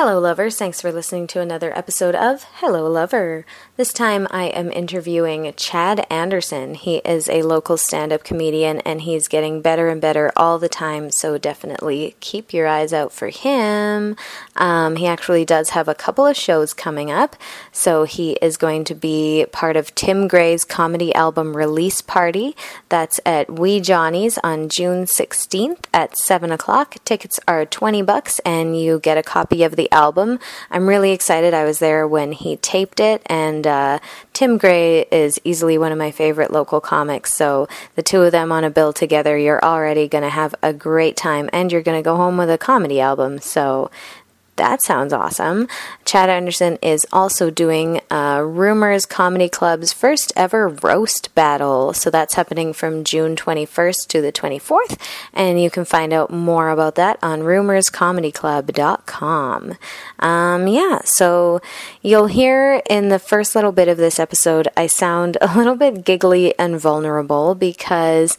Hello, lovers. Thanks for listening to another episode of Hello, Lover. This time I am interviewing Chad Anderson. He is a local stand-up comedian, and he's getting better and better all the time, so definitely keep your eyes out for him. He actually does have a couple of shows coming up, so he is going to be part of Tim Gray's comedy album release party. That's at Wee Johnny's on June 16th at 7 o'clock. Tickets are $20, and you get a copy of the album. I'm really excited. I was there when he taped it, and Tim Gray is easily one of my favorite local comics, so the two of them on a bill together, you're already going to have a great time, and you're going to go home with a comedy album, so that sounds awesome. Chad Anderson is also doing Rumors Comedy Club's first ever roast battle. So that's happening from June 21st to the 24th. And you can find out more about that on rumorscomedyclub.com. So you'll hear in the first little bit of this episode, I sound a little bit giggly and vulnerable because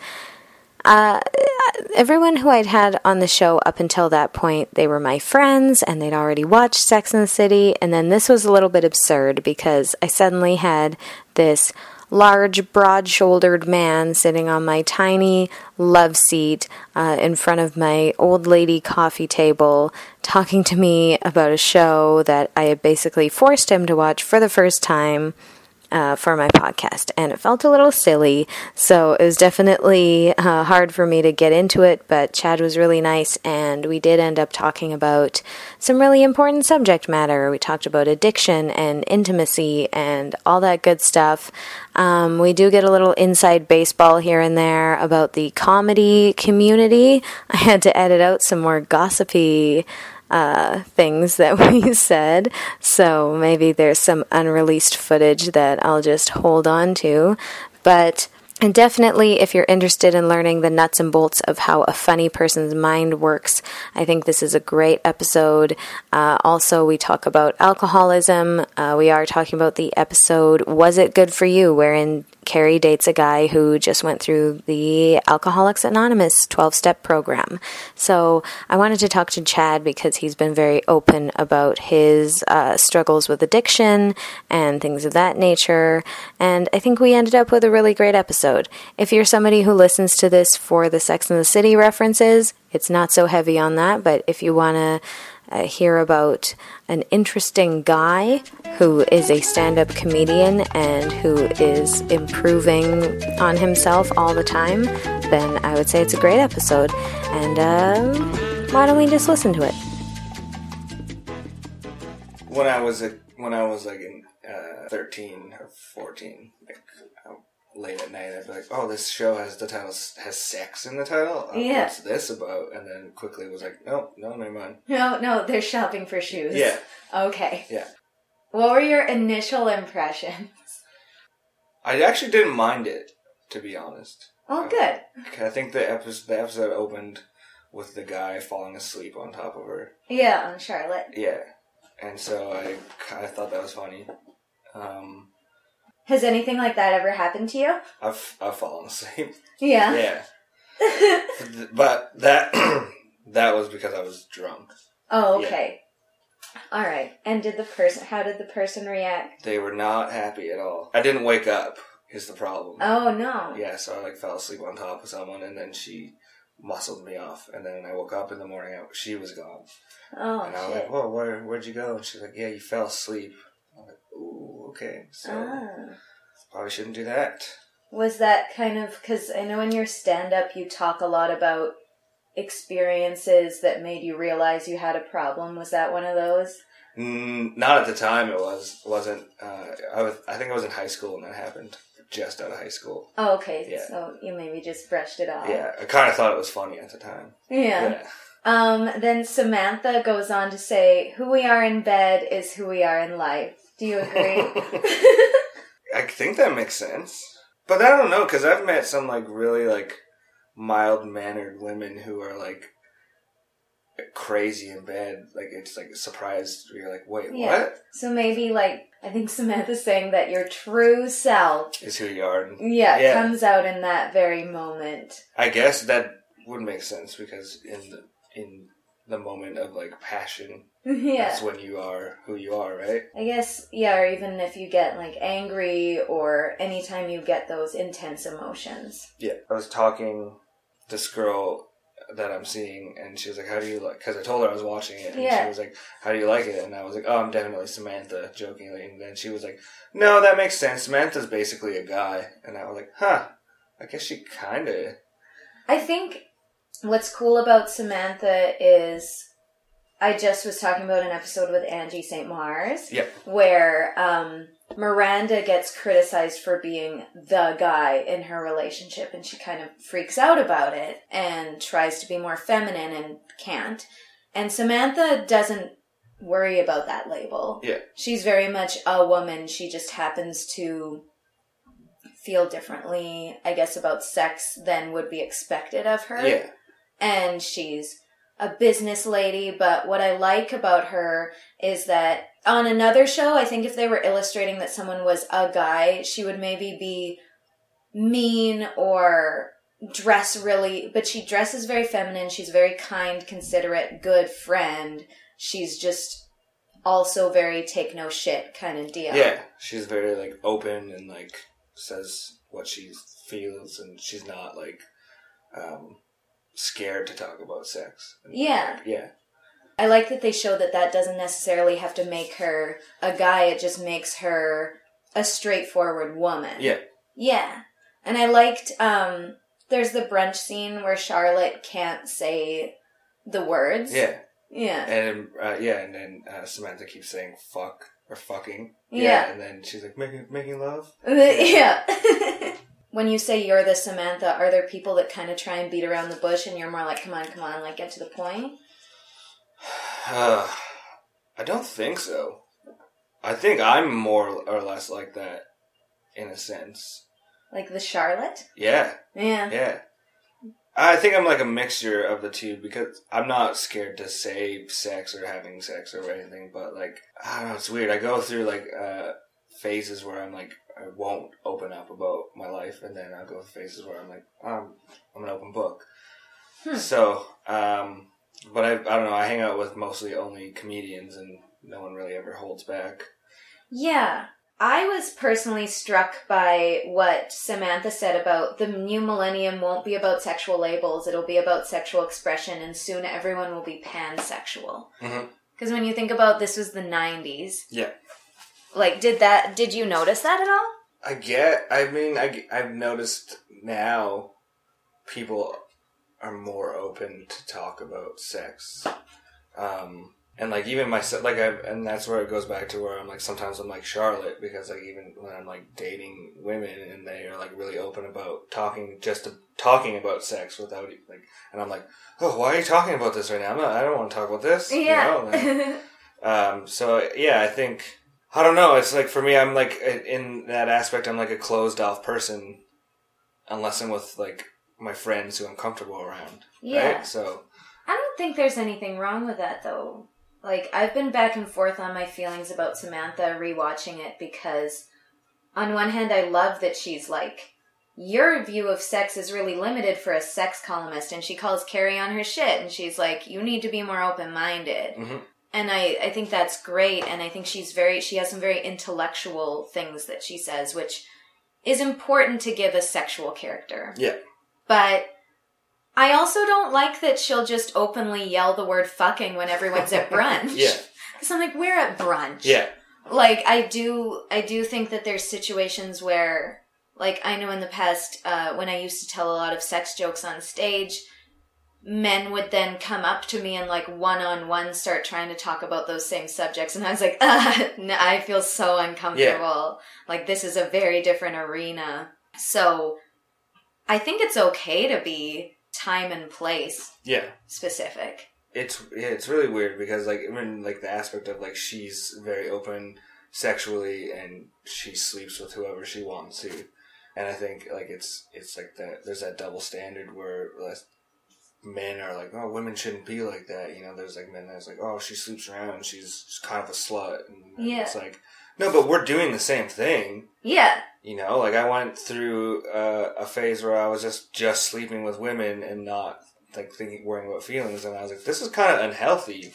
everyone who I'd had on the show up until that point, they were my friends, and they'd already watched Sex and the City, and then this was a little bit absurd because I suddenly had this large, broad-shouldered man sitting on my tiny love seat in front of my old lady coffee table talking to me about a show that I had basically forced him to watch for the first time for my podcast, and it felt a little silly, so it was definitely hard for me to get into it, but Chad was really nice, and we did end up talking about some really important subject matter. We talked about addiction and intimacy and all that good stuff. We do get a little inside baseball here and there about the comedy community. I had to edit out some more gossipy things that we said, so maybe there's some unreleased footage that I'll just hold on to, but definitely if you're interested in learning the nuts and bolts of how a funny person's mind works, I think this is a great episode. Also, we talk about alcoholism. We are talking about the episode Was It Good For You?, wherein Carrie dates a guy who just went through the Alcoholics Anonymous 12-step program. So I wanted to talk to Chad because he's been very open about his struggles with addiction and things of that nature. And I think we ended up with a really great episode. If you're somebody who listens to this for the Sex and the City references, it's not so heavy on that. But if you want to hear about an interesting guy who is a stand-up comedian and who is improving on himself all the time, then I would say it's a great episode. And why don't we just listen to it? When I was like in 13 or 14, like late at night, I'd be like, "Oh, this show has sex in the title. Yeah. What's this about?" And then quickly was like, "No, never mind. No, they're shopping for shoes." Yeah. Okay. Yeah. What were your initial impressions? I actually didn't mind it, to be honest. Oh, good. I think the episode opened with the guy falling asleep on top of her. Yeah, on Charlotte. Yeah, and so I thought that was funny. Has anything like that ever happened to you? I've fallen asleep. Yeah. Yeah. But that was because I was drunk. Oh, okay. Yeah. All right. And how did the person react? They were not happy at all. I didn't wake up is the problem. Oh, no. Yeah, so I fell asleep on top of someone, and then she muscled me off, and then I woke up in the morning, she was gone. Oh, and I was like, "Whoa, where'd you go?" And she's like, "Yeah, you fell asleep." I'm like, "Ooh, okay, so probably shouldn't do that." Was that kind of, because I know in your stand-up you talk a lot about experiences that made you realize you had a problem. Was that one of those? Not at the time, it wasn't. I think I was in high school and that happened, just out of high school. Oh, okay, yeah. So you maybe just brushed it off. Yeah, I kind of thought it was funny at the time. Yeah. Then Samantha goes on to say, "Who we are in bed is who we are in life." Do you agree? I think that makes sense. But I don't know, because I've met some, like, really, like, mild-mannered women who are, like, crazy in bed. Like, it's, like, surprised. You're like, "Wait, yeah. What?" So maybe, like, I think Samantha's saying that your true self is who you are. And yeah, comes out in that very moment. I guess that would make sense, because in the moment of, like, passion. Yeah. That's when you are who you are, right? I guess, yeah, or even if you get, like, angry or anytime you get those intense emotions. Yeah. I was talking to this girl that I'm seeing, and she was like, how do you like, because I told her I was watching it, and yeah. She was like, how do you like it? And I was like, oh, I'm definitely Samantha, jokingly. And then she was like, no, that makes sense. Samantha's basically a guy. And I was like, huh, I guess she kind of... I think what's cool about Samantha is, I just was talking about an episode with Angie St. Mars, yep. Where Miranda gets criticized for being the guy in her relationship, and she kind of freaks out about it and tries to be more feminine and can't. And Samantha doesn't worry about that label. Yeah. She's very much a woman. She just happens to feel differently, I guess, about sex than would be expected of her. Yeah. And she's a business lady, but what I like about her is that on another show, I think if they were illustrating that someone was a guy, she would maybe be mean or dress really, but she dresses very feminine. She's a very kind, considerate, good friend. She's just also very take no shit kind of deal. Yeah, she's very, like, open and, like, says what she feels, and she's not, like, scared to talk about sex. Yeah. Like, yeah. I like that they show that that doesn't necessarily have to make her a guy. It just makes her a straightforward woman. Yeah. Yeah. And I liked, there's the brunch scene where Charlotte can't say the words. Yeah. Yeah. And, and then Samantha keeps saying fuck or fucking. Yeah. Yeah. And then she's like, making love? Yeah. Yeah. When you say you're the Samantha, are there people that kind of try and beat around the bush and you're more like, come on, like, get to the point? I don't think so. I think I'm more or less like that, in a sense. Like the Charlotte? Yeah. Yeah. Yeah. I think I'm like a mixture of the two, because I'm not scared to say sex or having sex or anything, but, like, I don't know, it's weird. I go through, like, phases where I'm like, I won't open up about my life, and then I'll go through phases where I'm like, I'm an open book. So, but I don't know, I hang out with mostly only comedians, and no one really ever holds back. Yeah. I was personally struck by what Samantha said about the new millennium won't be about sexual labels, it'll be about sexual expression, and soon everyone will be pansexual. Mm-hmm. Because when you think about, this was the 90s. Yeah. Like, did you notice that at all? I've noticed now people are more open to talk about sex. And, like, even myself, like, and that's where it goes back to where I'm, like, sometimes I'm, like, Charlotte, because, like, even when I'm, like, dating women and they are, like, really open about talking about sex without, like, and I'm like, oh, why are you talking about this right now? I don't want to talk about this. Yeah. You know? So, yeah, I think... I don't know. It's like, for me, I'm like, in that aspect, I'm like a closed off person unless I'm with, like, my friends who I'm comfortable around. Yeah. Right? So I don't think there's anything wrong with that, though. Like, I've been back and forth on my feelings about Samantha rewatching it, because on one hand, I love that she's like, your view of sex is really limited for a sex columnist, and she calls Carrie on her shit, and she's like, you need to be more open-minded. Mm-hmm. And I think that's great, and I think she has some very intellectual things that she says, which is important to give a sexual character. Yeah. But I also don't like that she'll just openly yell the word fucking when everyone's at brunch. Yeah. Because I'm like, we're at brunch. Yeah. Like, I do think that there's situations where, like, I know in the past, when I used to tell a lot of sex jokes on stage, men would then come up to me and, like, one-on-one start trying to talk about those same subjects. And I was like, no, I feel so uncomfortable. Yeah. Like, this is a very different arena. So I think it's okay to be time and place specific. It's really weird, because, like, even, like, the aspect of, like, she's very open sexually and she sleeps with whoever she wants to. And I think, like, it's like that, there's that double standard where... men are like, oh, women shouldn't be like that. You know, there's, like, men that's like, oh, she sleeps around, she's kind of a slut. And yeah. It's like, no, but we're doing the same thing. Yeah. You know, like, I went through a phase where I was just sleeping with women and not like thinking, worrying about feelings, and I was like, this is kind of unhealthy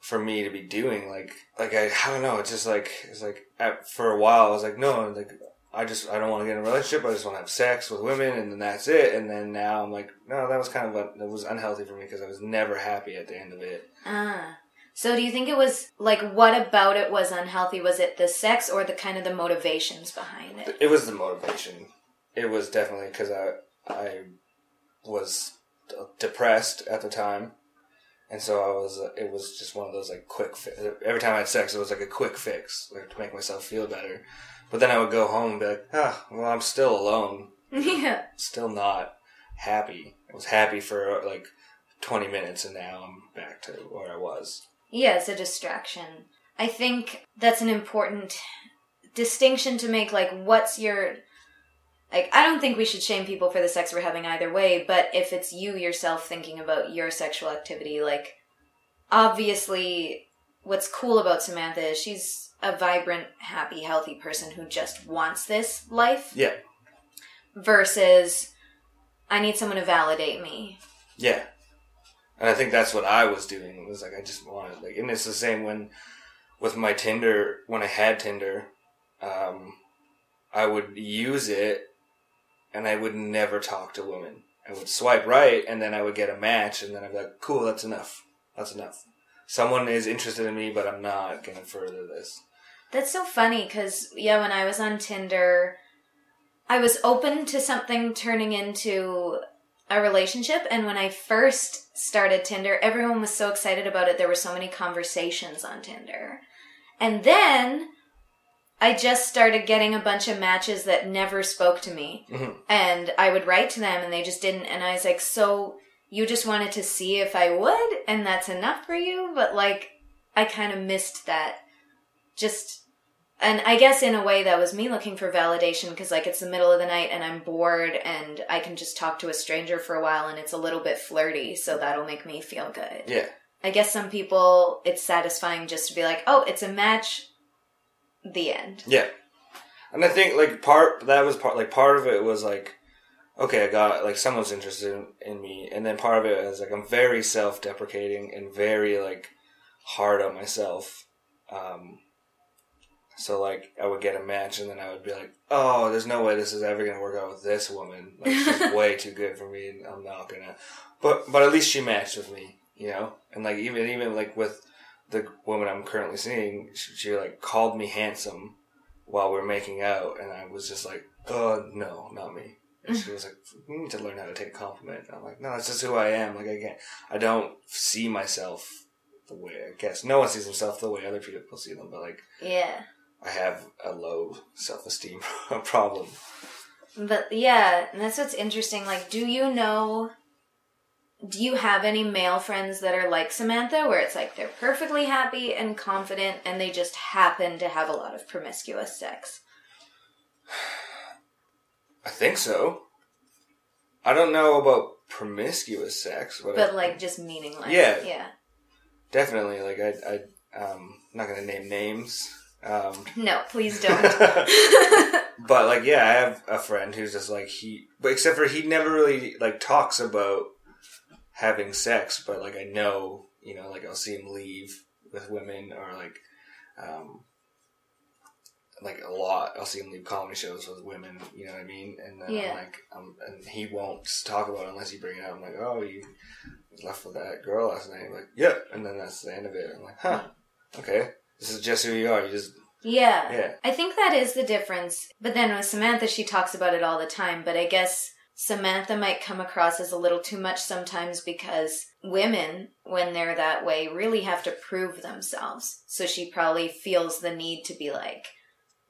for me to be doing. Like I don't know. It's just like, it's like for a while I was like, no, like I don't want to get in a relationship. I just want to have sex with women, and then that's it. And then now I'm like, no, that was kind of that was unhealthy for me because I was never happy at the end of it. So do you think it was, like, what about it was unhealthy? Was it the sex or the kind of the motivations behind it? It was the motivation. It was definitely because I was depressed at the time. And so it was just one of those, like, quick fix. Every time I had sex, it was, like, a quick fix, like, to make myself feel better. But then I would go home and be like, well, I'm still alone. Yeah. Still not happy. I was happy for, like, 20 minutes, and now I'm back to where I was. Yeah, it's a distraction. I think that's an important distinction to make, like, what's your... Like, I don't think we should shame people for the sex we're having either way, but if it's you yourself thinking about your sexual activity, like, obviously what's cool about Samantha is she's a vibrant, happy, healthy person who just wants this life. Yeah. Versus, I need someone to validate me. Yeah. And I think that's what I was doing. It was like, I just wanted, like, and it's the same with my Tinder, when I had Tinder, I would use it and I would never talk to women. I would swipe right and then I would get a match and then I'd be like, cool, that's enough. That's enough. Someone is interested in me, but I'm not going to further this. That's so funny because, yeah, when I was on Tinder, I was open to something turning into a relationship, and when I first started Tinder, everyone was so excited about it. There were so many conversations on Tinder. And then I just started getting a bunch of matches that never spoke to me. Mm-hmm. And I would write to them and they just didn't. And I was like, so you just wanted to see if I would, and that's enough for you? But, like, I kind of missed that. Just, and I guess in a way that was me looking for validation because, like, it's the middle of the night and I'm bored and I can just talk to a stranger for a while and it's a little bit flirty, so that'll make me feel good. Yeah. I guess some people, it's satisfying just to be like, oh, it's a match. The end. Yeah. And I think, like, part of it was, like, okay, I got it. Like, someone's interested in me. And then part of it is, like, I'm very self-deprecating and very, like, hard on myself. So, like, I would get a match and then I would be like, oh, there's no way this is ever going to work out with this woman. Like, she's way too good for me and I'm not going to. But at least she matched with me, you know? And, like, even like, with the woman I'm currently seeing, she like called me handsome while we were making out, and I was just like, "Oh no, not me." And she was like, "You need to learn how to take a compliment." And I'm like, "No, that's just who I am. Like I don't see myself the way I guess no one sees himself the way other people see them, but like, yeah, I have a low self-esteem problem." But yeah, and that's what's interesting. Like, do you know? Do you have any male friends that are like Samantha, where it's like they're perfectly happy and confident and they just happen to have a lot of promiscuous sex? I think so. I don't know about promiscuous sex. But like just meaningless. Yeah. Definitely. Like I'm not going to name names. No, please don't. But like, yeah, I have a friend who's just like except for he never really like talks about having sex, but like I know, you know, like I'll see him leave with women or like a lot. I'll see him leave comedy shows with women, you know what I mean? And then yeah. And he won't talk about it unless you bring it up. I'm like, oh, you left with that girl last night. I'm like, yeah, and then that's the end of it. I'm like, huh, okay, this is just who you are. You just yeah. I think that is the difference. But then with Samantha, she talks about it all the time. But I guess Samantha might come across as a little too much sometimes because women, when they're that way, really have to prove themselves. So she probably feels the need to be like,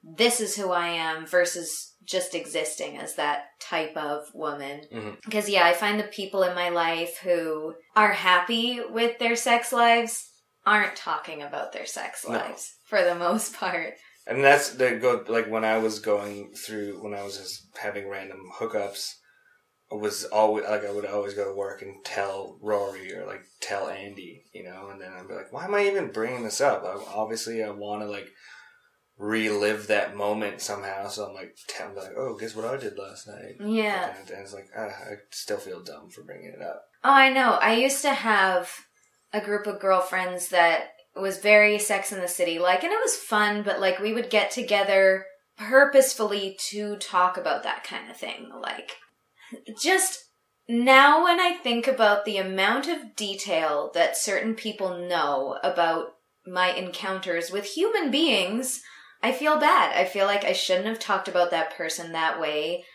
this is who I am versus just existing as that type of woman. Mm-hmm. Because, yeah, I find the people in my life who are happy with their sex lives aren't talking about their sex lives for the most part. And that's when I was going through, when I was just having random hookups, was always like I would always go to work and tell Rory or like tell Andy, you know, and then I'd be like, why am I even bringing this up? Obviously, I want to like relive that moment somehow, so I'm like, oh, guess what I did last night? Yeah, and it's like I still feel dumb for bringing it up. Oh, I know. I used to have a group of girlfriends that was very Sex and the City like, and it was fun, but like we would get together purposefully to talk about that kind of thing. Like, just now when I think about the amount of detail that certain people know about my encounters with human beings, I feel bad. I feel like I shouldn't have talked about that person that way.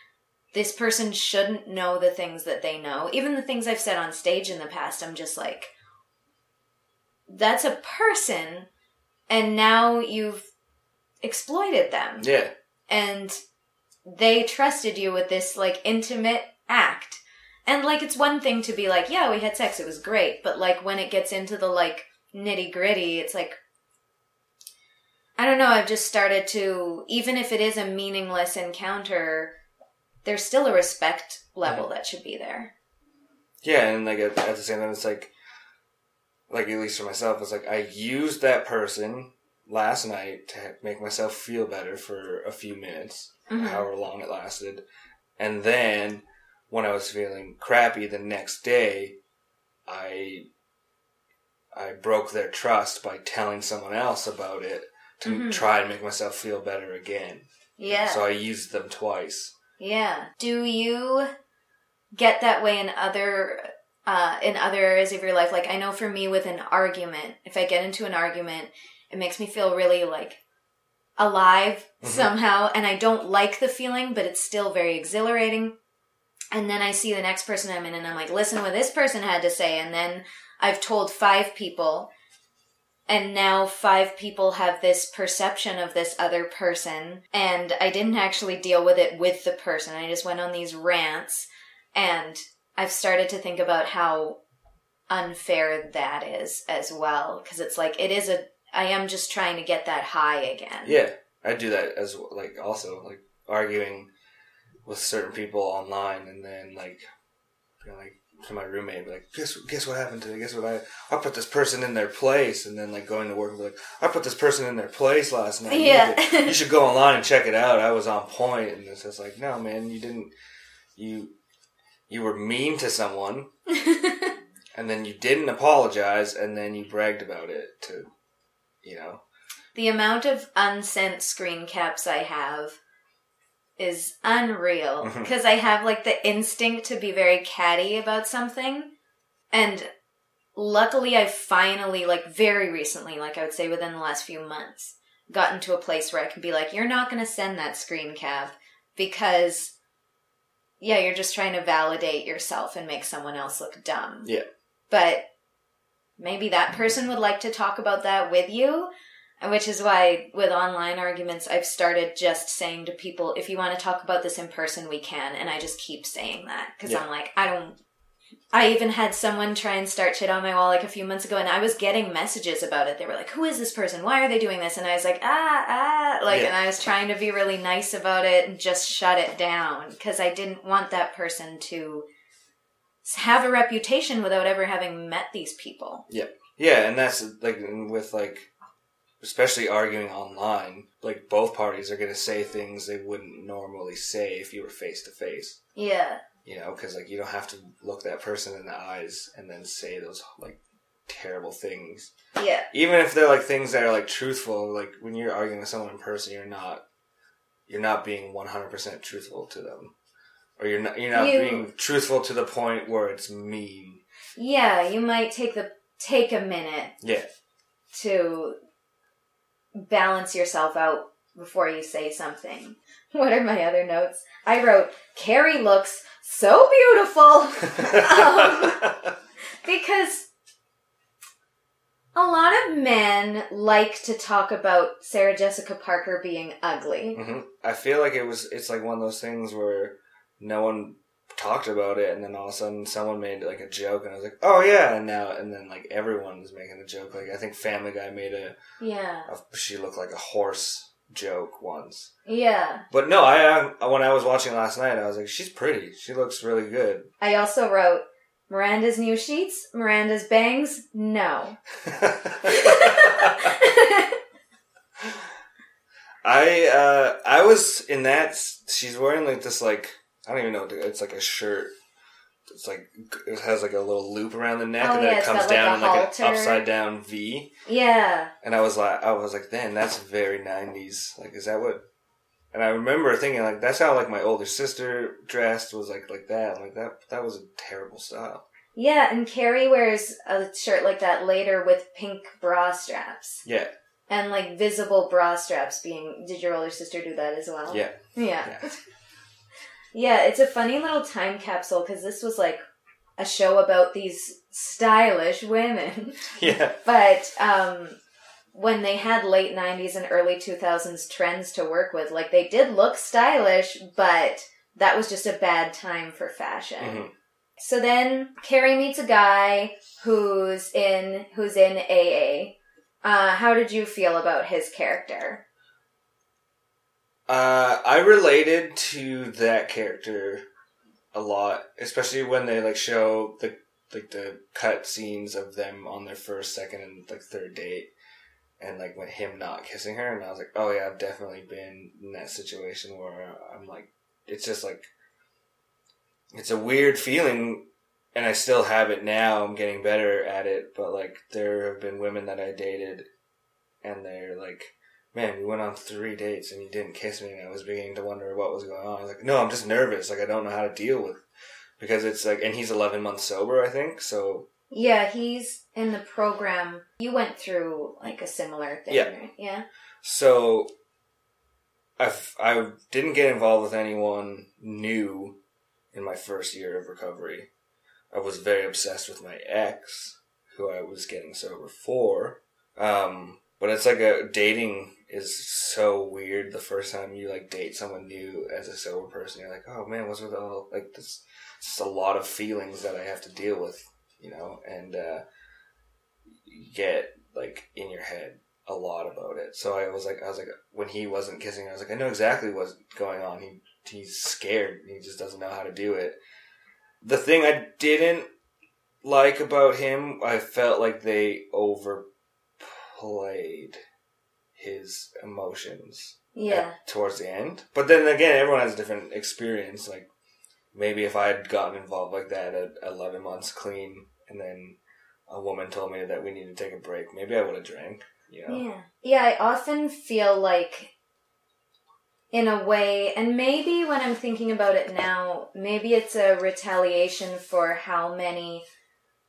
This person shouldn't know the things that they know. Even the things I've said on stage in the past, I'm just like, that's a person, and now you've exploited them. Yeah. And they trusted you with this, like, intimate act. And, like, it's one thing to be like, yeah, we had sex, it was great. But, like, when it gets into the, like, nitty-gritty, it's like, I don't know, I've just started to, even if it is a meaningless encounter, there's still a respect level that should be there. Yeah, and, like, at the same time, it's like, at least for myself, it's like, I used that person last night to make myself feel better for a few minutes, however long it lasted. And then, when I was feeling crappy the next day, I broke their trust by telling someone else about it to try and make myself feel better again. Yeah. So I used them twice. Yeah. Do you get that way in other areas of your life? Like, I know for me with an argument, if I get into an argument, it makes me feel really, like, alive somehow. And I don't like the feeling, but it's still very exhilarating. And then I see the next person I'm in, and I'm like, listen what this person had to say. And then I've told 5 people, and now 5 people have this perception of this other person. And I didn't actually deal with it with the person. I just went on these rants, and I've started to think about how unfair that is as well. Because it's like, it is I am just trying to get that high again. Yeah, I do that as well. Like, also, like, arguing with certain people online, and then, like, you know, like, to my roommate, be like, guess what happened today? Guess what I put this person in their place, and then, like, going to work and be like, I put this person in their place last night. Yeah. You should go online and check it out. I was on point. And it's just like, no, man, you didn't. You were mean to someone, and then you didn't apologize, and then you bragged about it to, you know. The amount of unsent screen caps I have is unreal, because I have, like, the instinct to be very catty about something, and luckily I finally, like, very recently, like I would say within the last few months, gotten to a place where I can be like, you're not going to send that screen cap because... yeah, you're just trying to validate yourself and make someone else look dumb. Yeah. But maybe that person would like to talk about that with you, which is why with online arguments, I've started just saying to people, if you want to talk about this in person, we can. And I just keep saying that because I'm like, I even had someone try and start shit on my wall like a few months ago, and I was getting messages about it. They were like, who is this person? Why are they doing this? And I was like, and I was trying to be really nice about it and just shut it down because I didn't want that person to have a reputation without ever having met these people. Yeah. Yeah, and that's, like, with, like, especially arguing online, like, both parties are going to say things they wouldn't normally say if you were face-to-face. Yeah. You know, because, like, you don't have to look that person in the eyes and then say those, like, terrible things. Yeah. Even if they're, like, things that are, like, truthful, like, when you're arguing with someone in person, you're not being 100% truthful to them. Or you're not being truthful to the point where it's mean. Yeah, you might take a minute to balance yourself out before you say something. What are my other notes? I wrote, Carrie looks so beautiful. Because a lot of men like to talk about Sarah Jessica Parker being ugly. I feel like it's like one of those things where no one talked about it, and then all of a sudden someone made, like, a joke, and I was like, oh yeah, and then like everyone was making a joke. Like, I think Family Guy made she looked like a horse joke once. Yeah. But no, I when I was watching last night, I was like, she's pretty. She looks really good. I also wrote, Miranda's new sheets, Miranda's bangs, no. I was in that, she's wearing, like, this, like, I don't even know, it's like a shirt It's like it has like a little loop around the neck, and then it comes down in like an upside down V. Yeah. And I was like, man, that's very 90s. Like, is that what? And I remember thinking, like, that's how like my older sister dressed, was like that. Like that was a terrible style. Yeah, and Carrie wears a shirt like that later with pink bra straps. Yeah. And like visible bra straps being. Did your older sister do that as well? Yeah. Yeah. Yeah. Yeah, it's a funny little time capsule because this was like a show about these stylish women. Yeah. But when they had late 90s and early 2000s trends to work with, like they did look stylish, but that was just a bad time for fashion. Mm-hmm. So then Carrie meets a guy who's in AA. How did you feel about his character? I related to that character a lot, especially when they like show the cut scenes of them on their first, second, and like third date, and like with him not kissing her, and I was like, oh yeah, I've definitely been in that situation where I'm like, it's just like, it's a weird feeling, and I still have it now. I'm getting better at it, but like there have been women that I dated, and they're like, man, we went on 3 dates and you didn't kiss me, and I was beginning to wonder what was going on. I was like, no, I'm just nervous. Like, I don't know how to deal with it. Because it's like, and he's 11 months sober, I think, so. Yeah, he's in the program. You went through, like, a similar thing, yeah. Right? Yeah. So, I didn't get involved with anyone new in my first year of recovery. I was very obsessed with my ex, who I was getting sober for. But it's like dating is so weird the first time you like date someone new as a sober person. You're like, oh man, what's with all like this? It's just a lot of feelings that I have to deal with, you know, and you get like in your head a lot about it. So I was like, when he wasn't kissing, I was like, I know exactly what's going on. He's scared. He just doesn't know how to do it. The thing I didn't like about him, I felt like they overplayed his emotions towards the end. But then again, everyone has a different experience. Like, maybe if I had gotten involved like that at 11 months clean, and then a woman told me that we need to take a break, maybe I would have drank, you know? Yeah. Yeah, I often feel like, in a way, and maybe when I'm thinking about it now, maybe it's a retaliation for how many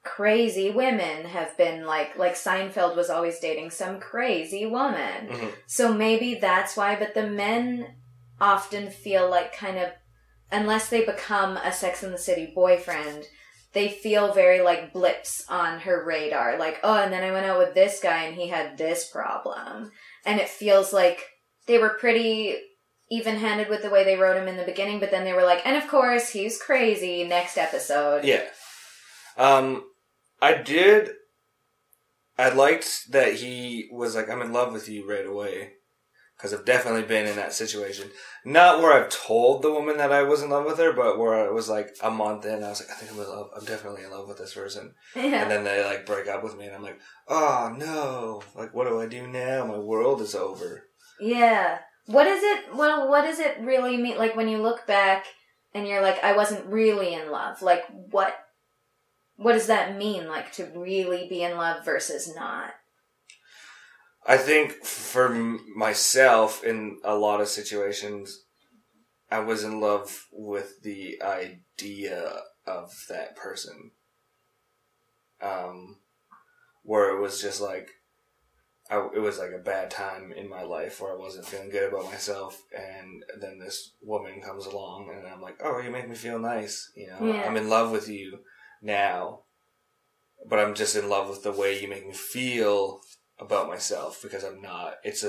crazy women have been like Seinfeld was always dating some crazy woman. Mm-hmm. So maybe that's why, but the men often feel like kind of, unless they become a Sex and the City boyfriend, they feel very like blips on her radar. Like, oh, and then I went out with this guy and he had this problem. And it feels like they were pretty even-handed with the way they wrote him in the beginning, but then they were like, and of course, he's crazy, next episode. Yeah. I liked that he was like, I'm in love with you right away. Because I've definitely been in that situation. Not where I've told the woman that I was in love with her, but where I was like a month in, I was like, I think I'm definitely in love with this person. Yeah. And then they like break up with me and I'm like, oh no, like what do I do now? My world is over. Yeah. What does it really mean? Like when you look back and you're like, I wasn't really in love. Like What does that mean, like, to really be in love versus not? I think for myself, in a lot of situations, I was in love with the idea of that person. Where it was just like, it was like a bad time in my life where I wasn't feeling good about myself, and then this woman comes along, and I'm like, oh, you make me feel nice, you know, yeah. I'm in love with you now, but I'm just in love with the way you make me feel about myself, because I'm not. It's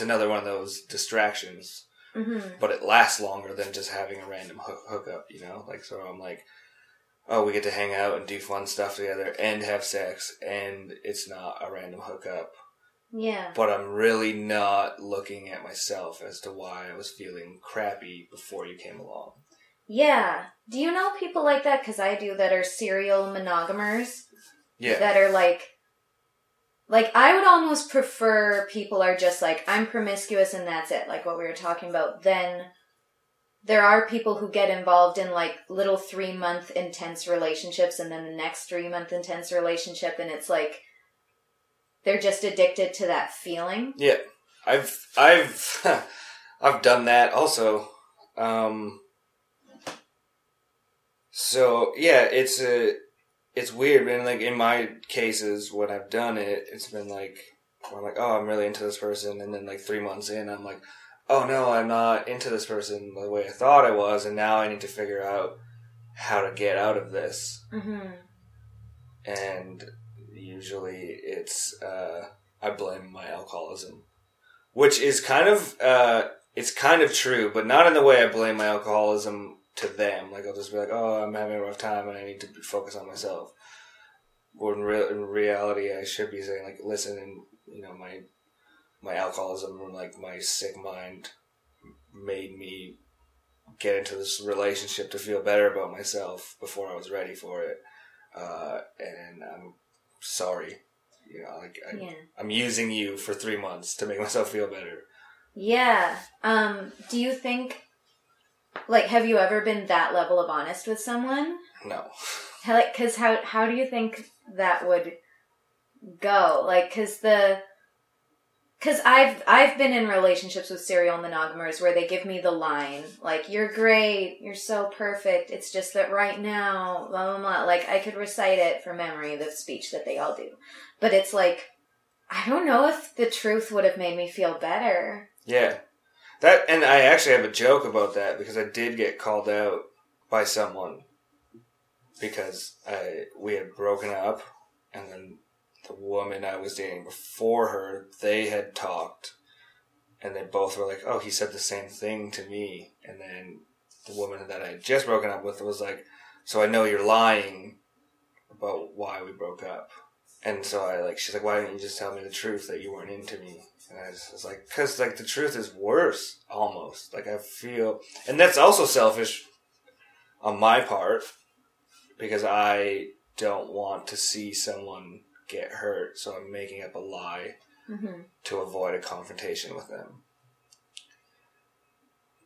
another one of those distractions, mm-hmm. but it lasts longer than just having a random hookup, you know. Like so, I'm like, oh, we get to hang out and do fun stuff together and have sex, and it's not a random hookup. Yeah. But I'm really not looking at myself as to why I was feeling crappy before you came along. Yeah. Do you know people like that? Because I do, that are serial monogamers. Yeah. That are like I would almost prefer people are just like, I'm promiscuous and that's it. Like what we were talking about. Then there are people who get involved in like little 3-month intense relationships and then the next 3-month intense relationship, and it's like they're just addicted to that feeling. Yeah. I've done that also. So yeah, it's weird, man. Like in my cases, what I've done, it's been like, I'm like, oh, I'm really into this person, and then like 3 months in, I'm like, oh no, I'm not into this person the way I thought I was, and now I need to figure out how to get out of this. Mm-hmm. And usually it's I blame my alcoholism, which is kind of it's kind of true, but not in the way I blame my alcoholism to them. Like I'll just be like, oh, I'm having a rough time, and I need to focus on myself. When in reality, I should be saying like, listen, and you know my alcoholism and like my sick mind made me get into this relationship to feel better about myself before I was ready for it. And I'm sorry, you know, like I'm using you for 3 months to make myself feel better. Yeah. Do you think, like, have you ever been that level of honest with someone? No. Like, 'cause how do you think that would go? Like, 'cause I've been in relationships with serial monogamers where they give me the line, like, you're great, you're so perfect, it's just that right now, blah, blah, blah. Like, I could recite it from memory, the speech that they all do. But it's like, I don't know if the truth would have made me feel better. Yeah. That, and I actually have a joke about that because I did get called out by someone because we had broken up, and then the woman I was dating before her, they had talked, and they both were like, oh, he said the same thing to me. And then the woman that I had just broken up with was like, so I know you're lying about why we broke up. And so she's like, why didn't you just tell me the truth that you weren't into me? And I was like, because like the truth is worse almost. Like I feel, and that's also selfish on my part because I don't want to see someone get hurt, so I'm making up a lie to avoid a confrontation with them.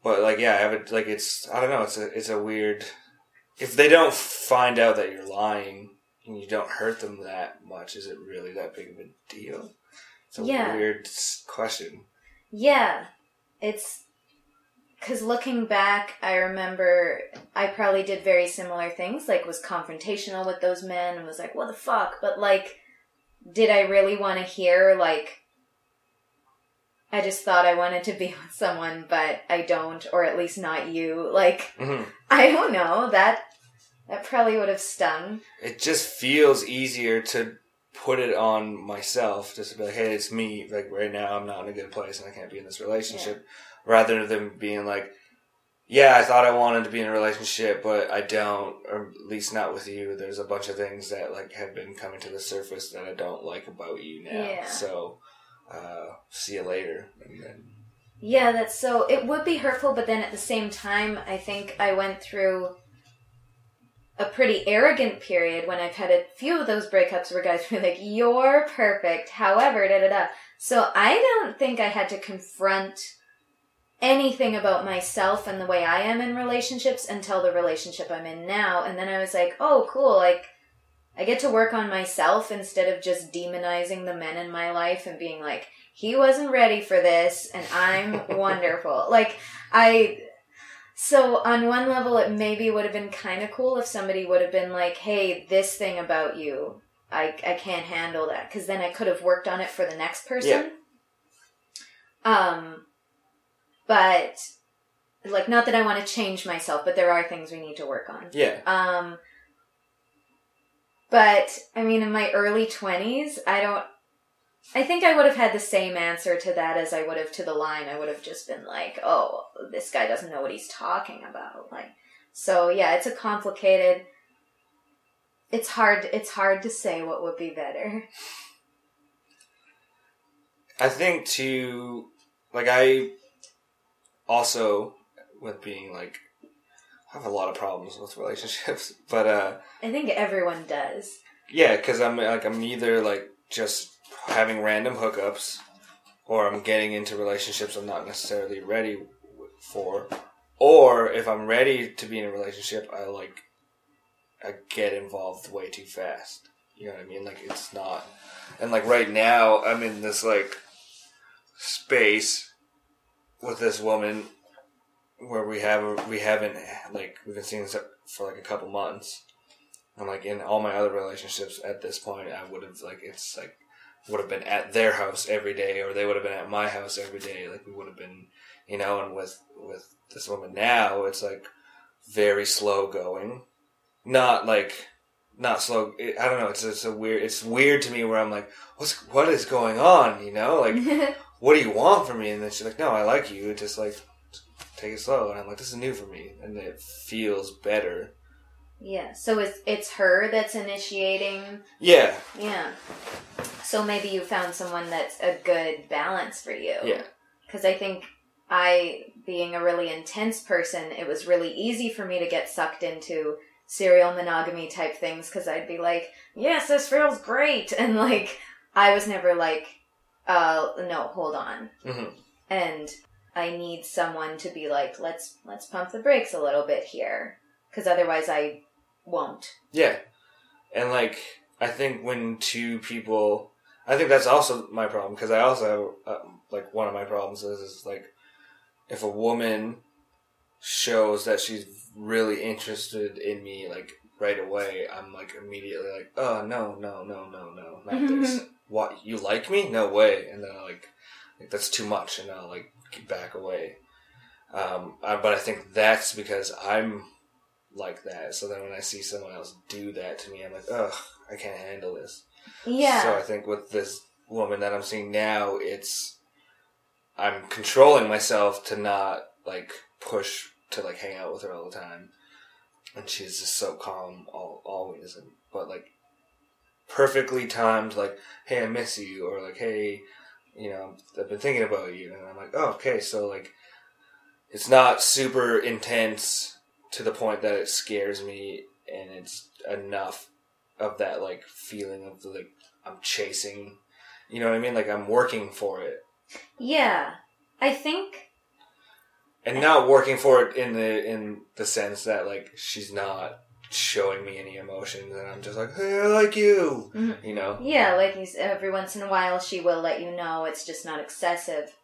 But like, yeah, I have it. Like, it's, I don't know. It's a weird. If they don't find out that you're lying and you don't hurt them that much, is it really that big of a deal? It's a weird question. Yeah, it's because looking back, I remember I probably did very similar things. Like, was confrontational with those men and was like, "What the fuck?" But like, did I really want to hear, like, I just thought I wanted to be with someone, but I don't, or at least not you. Like, I don't know. That probably would have stung. It just feels easier to put it on myself, just to be like, hey, it's me. Like, right now I'm not in a good place and I can't be in this relationship. Yeah. Rather than being like, yeah, I thought I wanted to be in a relationship, but I don't, or at least not with you. There's a bunch of things that like have been coming to the surface that I don't like about you now. Yeah. So, see you later. And then, yeah, that's so, it would be hurtful, but then at the same time, I think I went through a pretty arrogant period when I've had a few of those breakups where guys were like, you're perfect, however, da-da-da. So I don't think I had to confront anything about myself and the way I am in relationships until the relationship I'm in now. And then I was like, oh, cool. Like, I get to work on myself instead of just demonizing the men in my life and being like, he wasn't ready for this and I'm wonderful. Like, so on one level, it maybe would have been kind of cool if somebody would have been like, hey, this thing about you, I can't handle that. Because then I could have worked on it for the next person. Yeah. But, like, not that I want to change myself, but there are things we need to work on. Yeah. But, I mean, in my early 20s, I think I would have had the same answer to that as I would have to the line. I would have just been like, oh, this guy doesn't know what he's talking about. Like, so, yeah, it's a complicated, it's hard to say what would be better. I think, too, like, I also, with being like, I have a lot of problems with relationships, but I think everyone does. Yeah, because I'm either like just having random hookups, or I'm getting into relationships I'm not necessarily ready for, Or if I'm ready to be in a relationship, I get involved way too fast. You know what I mean? Like, it's not... And, like, right now, I'm in this, like, space with this woman where we haven't, like, we've been seeing this for, like, a couple months. And, like, in all my other relationships at this point, I would have, like, it's, like, would have been at their house every day, or they would have been at my house every day. Like, we would have been, you know, and with this woman now, it's, like, very slow going. Not, like... Not slow. I don't know. It's weird to me where I'm like, what is going on? You know, like, what do you want from me? And then she's like, no, I like you. It's just like, take it slow. And I'm like, this is new for me, and it feels better. Yeah. So it's her that's initiating. Yeah. Yeah. So maybe you found someone that's a good balance for you. Yeah. Because I think being a really intense person, it was really easy for me to get sucked into serial monogamy type things, because I'd be like, yes, this feels great, and like I was never like, no, hold on, mm-hmm. and I need someone to be like, let's pump the brakes a little bit here, because otherwise I won't. Yeah, and like I think when two people, I think that's also my problem, because I also like one of my problems is like if a woman shows that she's really interested in me, like, right away, I'm, like, immediately like, oh, no, not this. What, you like me? No way. And then I, like, that's too much, and I'll, like, back away. But I think that's because I'm like that, so then when I see someone else do that to me, I'm like, ugh, I can't handle this. Yeah. So I think with this woman that I'm seeing now, I'm controlling myself to not, like, push to like hang out with her all the time, and she's just so calm always, but like perfectly timed, like, hey, I miss you, or like, hey, you know, I've been thinking about you, and I'm like, oh, okay, so like it's not super intense to the point that it scares me, and it's enough of that like feeling of like I'm chasing, you know what I mean, like I'm working for it. Yeah, I think. And not working for it in the sense that, like, she's not showing me any emotions, and I'm just like, hey, I like you, mm-hmm. you know? Yeah, like, every once in a while she will let you know, it's just not excessive.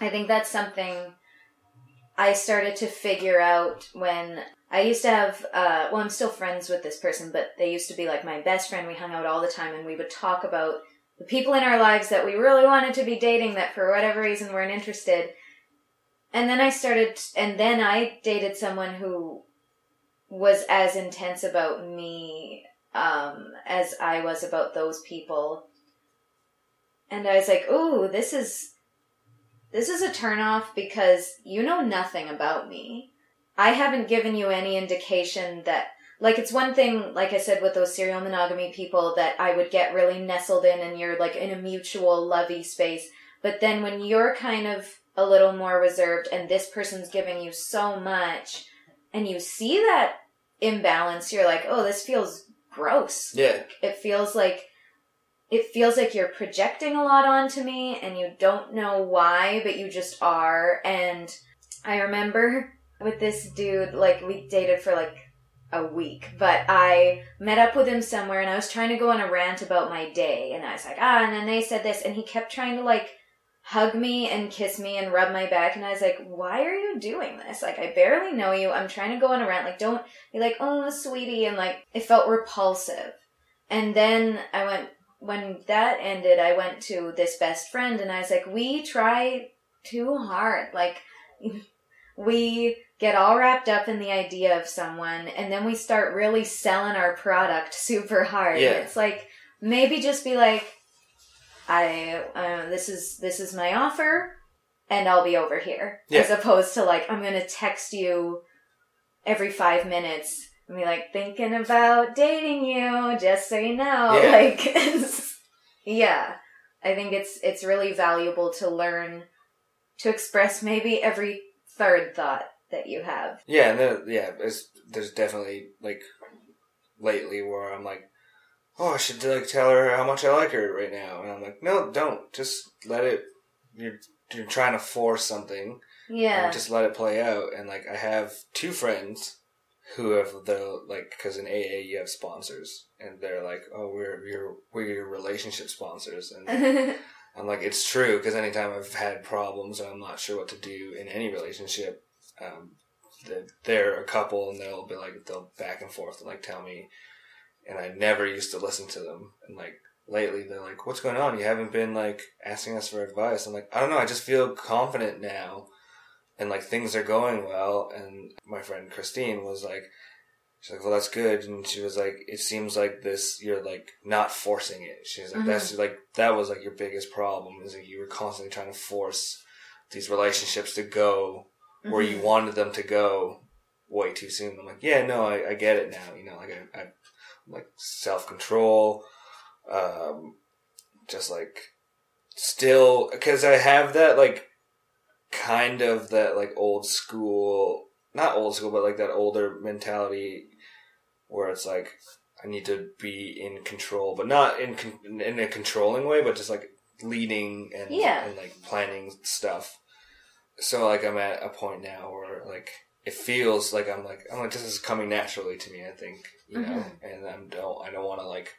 I think that's something I started to figure out when I used to have, well, I'm still friends with this person, but they used to be, like, my best friend. We hung out all the time, and we would talk about the people in our lives that we really wanted to be dating that for whatever reason weren't interested. And then I dated someone who was as intense about me as I was about those people. And I was like, ooh, this is a turnoff, because you know nothing about me. I haven't given you any indication that, like, it's one thing, like I said, with those serial monogamy people, that I would get really nestled in, and you're, like, in a mutual lovey space. But then when you're kind of a little more reserved, and this person's giving you so much, and you see that imbalance, you're like, oh, this feels gross. Yeah. It feels like you're projecting a lot onto me, and you don't know why, but you just are. And I remember with this dude, like, we dated for like a week, but I met up with him somewhere, and I was trying to go on a rant about my day, and I was like, and then they said this, and he kept trying to, like, hug me and kiss me and rub my back, and I was like, why are you doing this? Like, I barely know you. I'm trying to go on a rant. Like, don't be like, oh, sweetie, and like, it felt repulsive. And then when that ended, I went to this best friend, and I was like, we try too hard. Like, we get all wrapped up in the idea of someone, and then we start really selling our product super hard. Yeah. And it's like, maybe just be like, this is my offer, and I'll be over here. Yeah. As opposed to, like, I'm going to text you every 5 minutes and be like, thinking about dating you, just so you know. Yeah. Like, yeah, I think it's really valuable to learn to express maybe every third thought that you have. Yeah, there's definitely, like, lately where I'm like, oh, I should, like, tell her how much I like her right now. And I'm like, no, don't. Just let it... You're trying to force something. Yeah. And just let it play out. And, like, I have two friends who have the, like, because in AA you have sponsors. And they're like, oh, we're your relationship sponsors. And I'm like, it's true, because anytime I've had problems and I'm not sure what to do in any relationship, they're a couple, and they'll be like, they'll back and forth and, like, tell me. And I never used to listen to them. And, like, lately they're like, what's going on? You haven't been, like, asking us for advice. I'm like, I don't know. I just feel confident now. And, like, things are going well. And my friend Christine was like, she's like, well, that's good. And she was like, it seems like this, you're, like, not forcing it. She's like, that's, like, that was, like, your biggest problem, is that you were constantly trying to force these relationships to go where you wanted them to go way too soon. I'm like, yeah, no, I get it now. You know, like, I like, self-control, just, like, still, because I have that, like, kind of that, like, old school, not old school, but, like, that older mentality where it's, like, I need to be in control, but not in a controlling way, but just, like, leading and, and, like, planning stuff. So, like, I'm at a point now where, like, it feels like I'm like this is coming naturally to me, I think, you know, and I don't want to, like,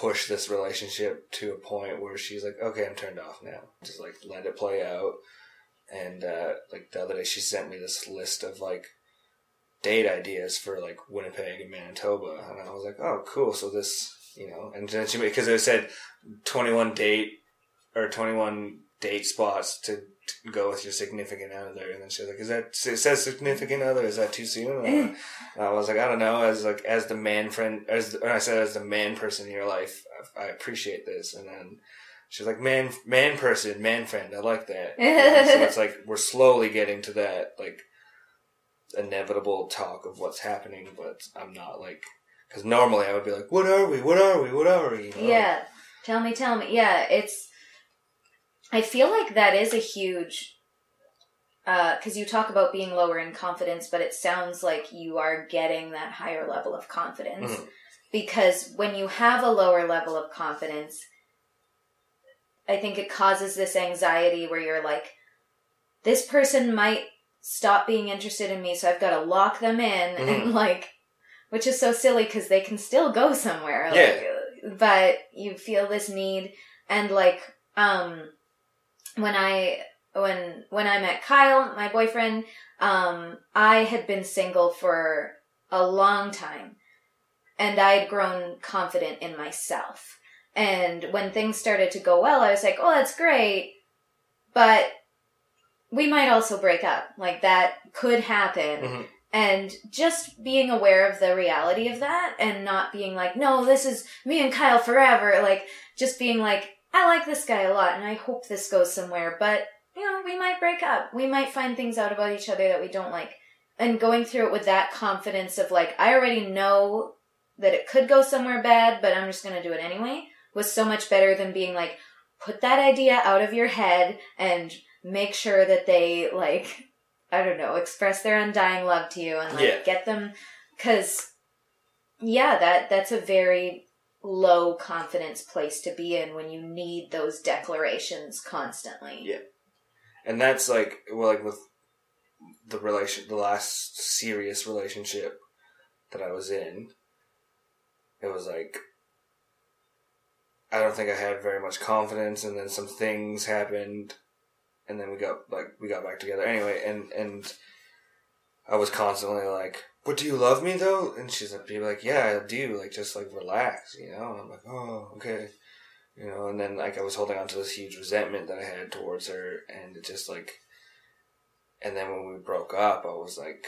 push this relationship to a point where she's like, okay, I'm turned off now. Just, like, let it play out. And, like, the other day she sent me this list of, like, date ideas for, like, Winnipeg and Manitoba. And I was like, oh, cool. So this, you know, and then she, because it said 21 date spots to go with your significant other, and then she was like, "Is that, it says significant other? Is that too soon?" And I was like, "I don't know." As the man person in your life, I appreciate this. And then she's like, "Man person, man friend." I like that. So it's like we're slowly getting to that, like, inevitable talk of what's happening, but I'm not, like, because normally I would be like, "What are we? What are we? What are we?" You know? Yeah, tell me. Yeah, it's. I feel like that is a huge, because you talk about being lower in confidence, but it sounds like you are getting that higher level of confidence. Because when you have a lower level of confidence, I think it causes this anxiety where you're like, this person might stop being interested in me, so I've got to lock them in, and, like, which is so silly because they can still go somewhere. Yeah. Like, but you feel this need, and, like, When I met Kyle, my boyfriend, I had been single for a long time, and I had grown confident in myself. And when things started to go well, I was like, "Oh, that's great, but we might also break up. Like, that could happen." And just being aware of the reality of that, and not being like, "No, this is me and Kyle forever." Like, just being like, I like this guy a lot, and I hope this goes somewhere, but, you know, we might break up. We might find things out about each other that we don't like. And going through it with that confidence of, like, I already know that it could go somewhere bad, but I'm just going to do it anyway, was so much better than being like, put that idea out of your head and make sure that they, like, I don't know, express their undying love to you and, like, get them. Because, yeah, that's a very low confidence place to be in when you need those declarations constantly. Yeah. And that's, like, well, like, with the last serious relationship that I was in, it was like, I don't think I had very much confidence, and then some things happened, and then we got back together anyway, and I was constantly like, but do you love me, though? And she's like, be like, yeah, I do. Like, just, like, relax, you know? And I'm like, oh, okay. You know, and then, like, I was holding on to this huge resentment that I had towards her. And it just, like, and then when we broke up, I was like,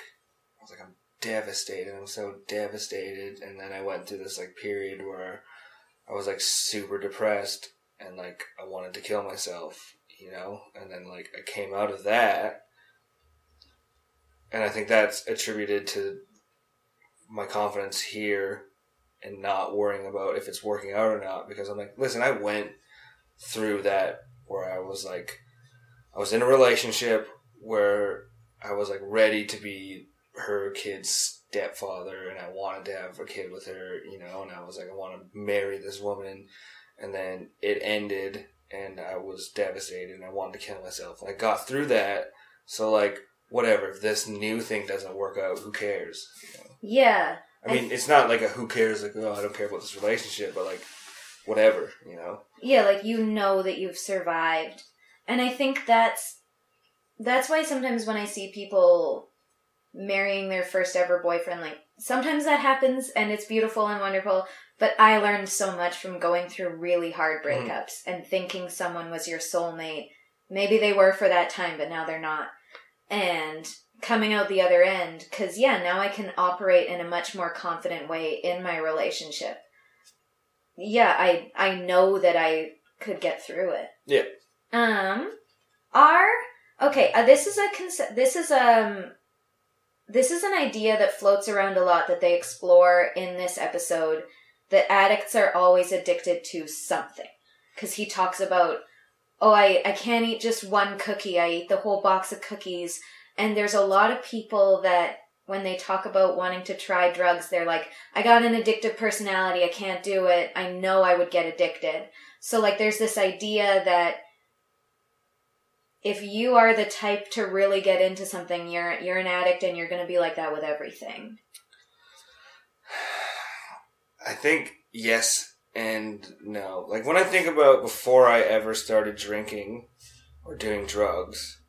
I'm devastated. I'm so devastated. And then I went through this, like, period where I was, like, super depressed. And, like, I wanted to kill myself, you know? And then, like, I came out of that. And I think that's attributed to my confidence here and not worrying about if it's working out or not, because I'm like, listen, I went through that where I was like, I was in a relationship where I was, like, ready to be her kid's stepfather, and I wanted to have a kid with her, you know, and I was like, I want to marry this woman, and then it ended, and I was devastated, and I wanted to kill myself. And I got through that, So, like, whatever. If this new thing doesn't work out, who cares? You know? Yeah. I mean, it's not like a who cares, like, oh, I don't care about this relationship, but, like, whatever, you know? Yeah, like, you know that you've survived. And I think that's why sometimes when I see people marrying their first ever boyfriend, like, sometimes that happens, and it's beautiful and wonderful, but I learned so much from going through really hard breakups and thinking someone was your soulmate. Maybe they were for that time, but now they're not. And coming out the other end, because, yeah, now I can operate in a much more confident way in my relationship. Yeah, I know that I could get through it. Yeah. This is an idea that floats around a lot that they explore in this episode, that addicts are always addicted to something. Because he talks about, oh, I can't eat just one cookie. I eat the whole box of cookies. And there's a lot of people that when they talk about wanting to try drugs, they're like, I got an addictive personality. I can't do it. I know I would get addicted. So, like, there's this idea that if you are the type to really get into something, you're an addict, and you're going to be like that with everything. I think yes and no. Like, when I think about before I ever started drinking or doing drugs,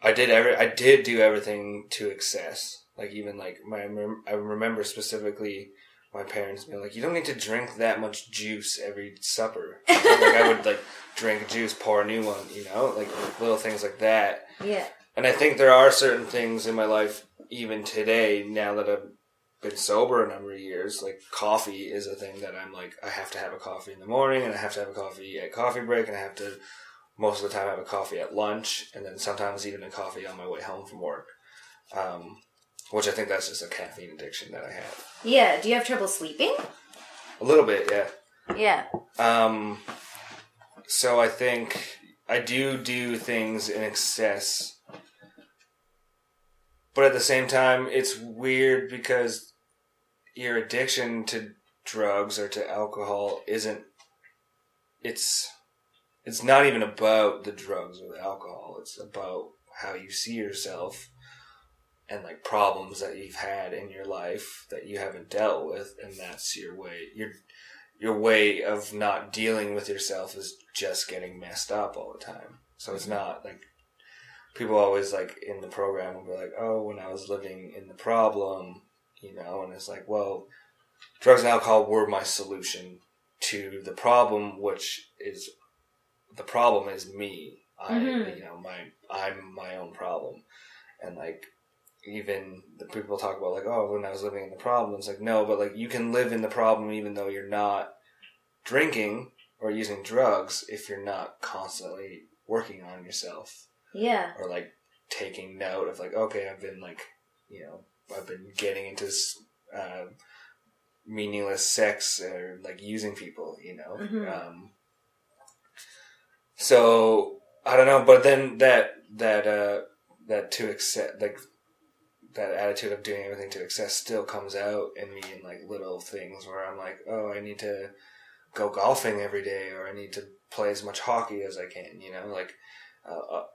I did do everything to excess. Like, even, like, I remember specifically my parents being like, you don't need to drink that much juice every supper. You know? Like, I would, like, drink juice, pour a new one, you know? Like, little things like that. Yeah. And I think there are certain things in my life, even today, now that I've been sober a number of years, like, coffee is a thing that I'm like, I have to have a coffee in the morning, and I have to have a coffee at coffee break, and I have to, most of the time, have a coffee at lunch, and then sometimes even a coffee on my way home from work. Which I think that's just a caffeine addiction that I have. Yeah. Do you have trouble sleeping? A little bit, yeah. Yeah. So I think I do things in excess. But at the same time, it's weird because your addiction to drugs or to alcohol isn't... It's not even about the drugs or the alcohol. It's about how you see yourself and, like, problems that you've had in your life that you haven't dealt with, and that's your way. Your way of not dealing with yourself is just getting messed up all the time. So it's not, like, people always, like, in the program will be like, oh, when I was living in the problem, you know, and it's like, well, drugs and alcohol were my solution to the problem, which is, the problem is me. You know, I'm my own problem. And, like, even the people talk about, like, oh, when I was living in the problem, it's like, no, but, like, you can live in the problem even though you're not drinking or using drugs if you're not constantly working on yourself. Yeah. Or, like, taking note of, like, okay, I've been, like, you know, I've been getting into meaningless sex or, like, using people, you know. Mm-hmm. So, I don't know, but then that to accept, like, that attitude of doing everything to excess still comes out in me in, like, little things where I'm like, oh, I need to go golfing every day, or I need to play as much hockey as I can, you know? Like,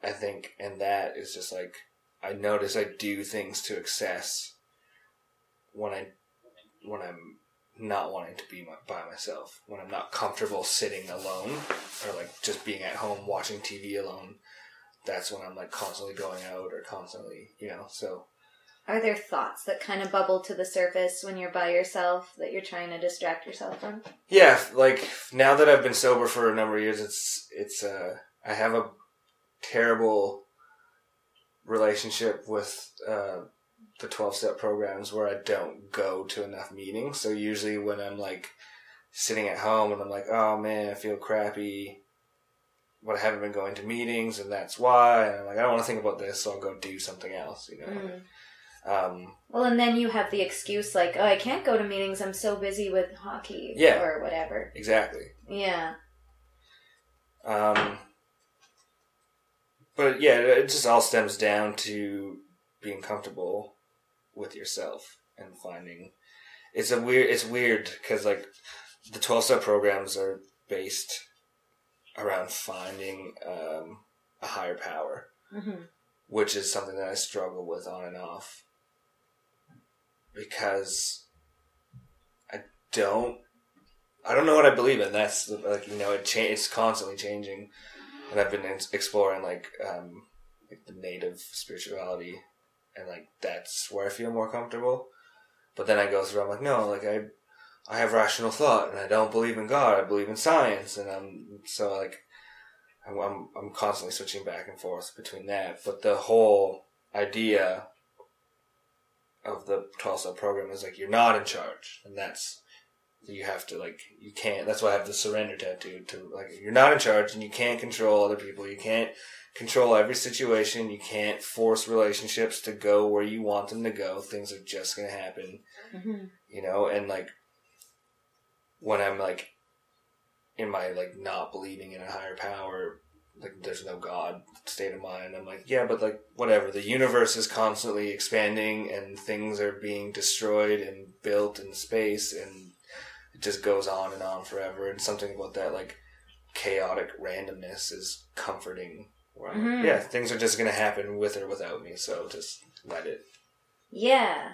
I think, and that is just, like, I notice I do things to excess when I'm not wanting to be by myself, when I'm not comfortable sitting alone, or, like, just being at home watching TV alone. That's when I'm, like, constantly going out or constantly, you know, so... Are there thoughts that kind of bubble to the surface when you're by yourself that you're trying to distract yourself from? Yeah, like, now that I've been sober for a number of years, it's I have a terrible relationship with the 12-step programs where I don't go to enough meetings. So usually when I'm, like, sitting at home and I'm like, oh, man, I feel crappy, but I haven't been going to meetings, and that's why. And I'm like, I don't want to think about this, so I'll go do something else, you know? Mm. Well, and then you have the excuse, like, oh, I can't go to meetings, I'm so busy with hockey, yeah, or whatever. Exactly. Yeah. But yeah, it just all stems down to being comfortable with yourself and finding, it's weird, because, like, the 12-step programs are based around finding, a higher power. Mm-hmm. which is something that I struggle with on and off, because I don't know what I believe in. That's like, you know, it's constantly changing, and I've been exploring like the native spirituality, and like that's where I feel more comfortable. But then I go through, I'm like, no, like I have rational thought, and I don't believe in God. I believe in science, and I'm constantly switching back and forth between that. But the whole idea of the 12-step program is like, you're not in charge, and that's, you have to, like, you can't, that's why I have the surrender tattoo, to like, you're not in charge, and you can't control other people, you can't control every situation, you can't force relationships to go where you want them to go. Things are just going to happen, mm-hmm. you know, and like, when I'm like, in my like not believing in a higher power, like there's no God state of mind, I'm like, yeah, but like whatever, the universe is constantly expanding, and things are being destroyed and built in space, and it just goes on and on forever. And something about that like chaotic randomness is comforting, where I'm like, yeah, things are just gonna happen with or without me, so just let it. Yeah.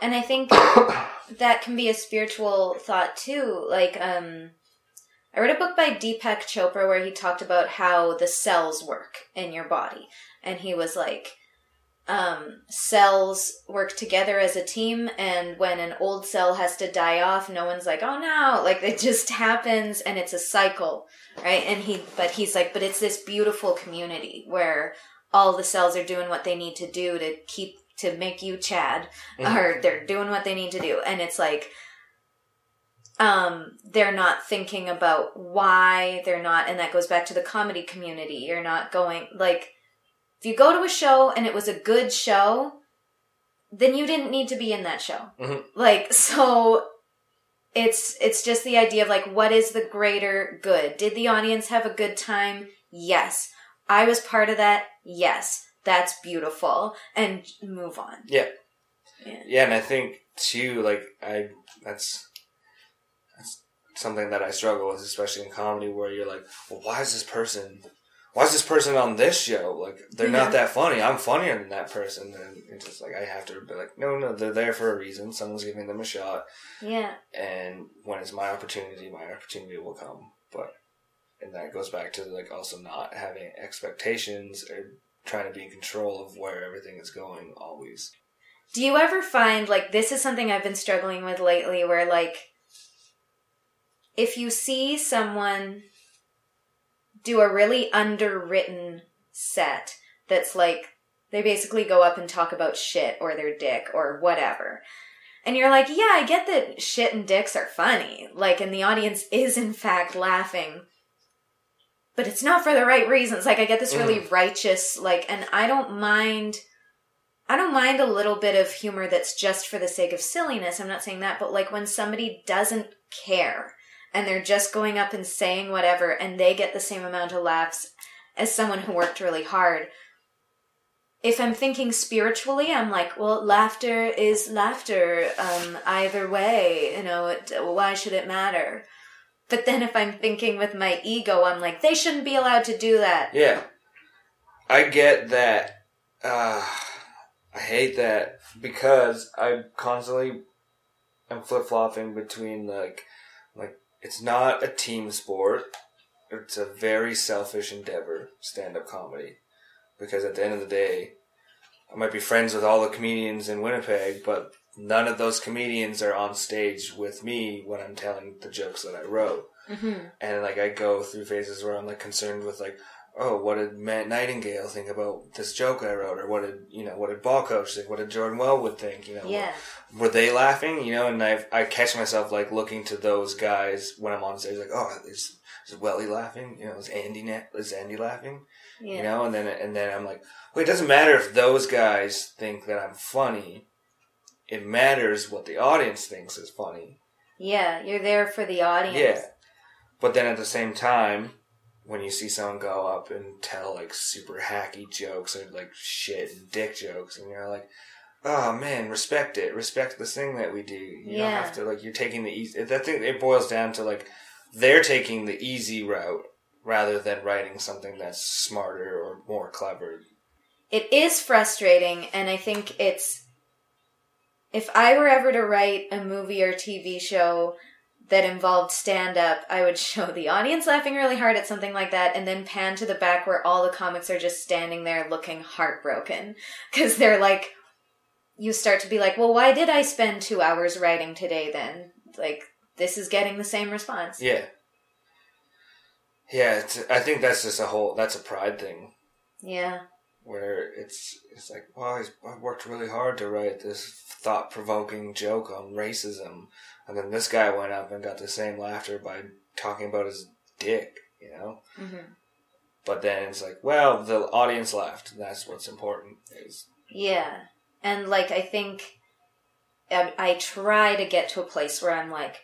And I think that can be a spiritual thought too. Like I read a book by Deepak Chopra where he talked about how the cells work in your body. And he was like, cells work together as a team, and when an old cell has to die off, no one's like, oh no, like it just happens, and it's a cycle, right? And he's like, but it's this beautiful community where all the cells are doing what they need to do to make you Chad, mm-hmm. or they're doing what they need to do. And it's like, they're not thinking about why they're not, and that goes back to the comedy community. You're not going, like, if you go to a show and it was a good show, then you didn't need to be in that show. Mm-hmm. Like, so it's just the idea of like, what is the greater good? Did the audience have a good time? Yes. I was part of that. Yes. That's beautiful. And move on. Yeah. And I think too, like, that's something that I struggle with, especially in comedy, where you're like, well, why is this person on this show? Like, they're not that funny. I'm funnier than that person. And it's just like, I have to be like, no, they're there for a reason. Someone's giving them a shot. Yeah. And when it's my opportunity will come. But, and that goes back to like also not having expectations or trying to be in control of where everything is going always. Do you ever find, like, this is something I've been struggling with lately, where like, if you see someone do a really underwritten set that's like, they basically go up and talk about shit or their dick or whatever, and you're like, yeah, I get that shit and dicks are funny, like, and the audience is in fact laughing, but it's not for the right reasons. Like, I get this really righteous, like, and I don't mind a little bit of humor that's just for the sake of silliness. I'm not saying that, but like, when somebody doesn't care, and they're just going up and saying whatever, and they get the same amount of laughs as someone who worked really hard. If I'm thinking spiritually, I'm like, well, laughter is laughter, either way, you know, why should it matter? But then if I'm thinking with my ego, I'm like, they shouldn't be allowed to do that. Yeah. I get that. I hate that, because I constantly am flip-flopping between, like, it's not a team sport. It's a very selfish endeavor, stand-up comedy. Because at the end of the day, I might be friends with all the comedians in Winnipeg, but none of those comedians are on stage with me when I'm telling the jokes that I wrote. Mm-hmm. And, like, I go through phases where I'm, like, concerned with, like, oh, what did Matt Nightingale think about this joke I wrote? Or what did Ball Coach think? What did Jordan Wellwood think? You know, yeah. Were they laughing? You know, and I catch myself, like, looking to those guys when I'm on stage, like, oh, is Welly laughing? You know, is Andy laughing? Yeah. You know, and then I'm like, well, it doesn't matter if those guys think that I'm funny. It matters what the audience thinks is funny. Yeah, you're there for the audience. Yeah. But then at the same time, when you see someone go up and tell, like, super hacky jokes or, like, shit and dick jokes, and you're like, oh, man, respect it. Respect this thing that we do. You don't have to, like, you're taking the easy... That thing, it boils down to, like, they're taking the easy route rather than writing something that's smarter or more clever. It is frustrating, and I think it's, if I were ever to write a movie or TV show that involved stand-up, I would show the audience laughing really hard at something like that and then pan to the back where all the comics are just standing there looking heartbroken. Because they're like, you start to be like, well, why did I spend 2 hours writing today then? Like, this is getting the same response. Yeah. Yeah, I think that's just that's a pride thing. Yeah. Where it's like, well, I worked really hard to write this thought-provoking joke on racism, and then this guy went up and got the same laughter by talking about his dick, you know? Mm-hmm. But then it's like, well, the audience laughed, and that's what's important. Yeah, and, like, I think I try to get to a place where I'm like,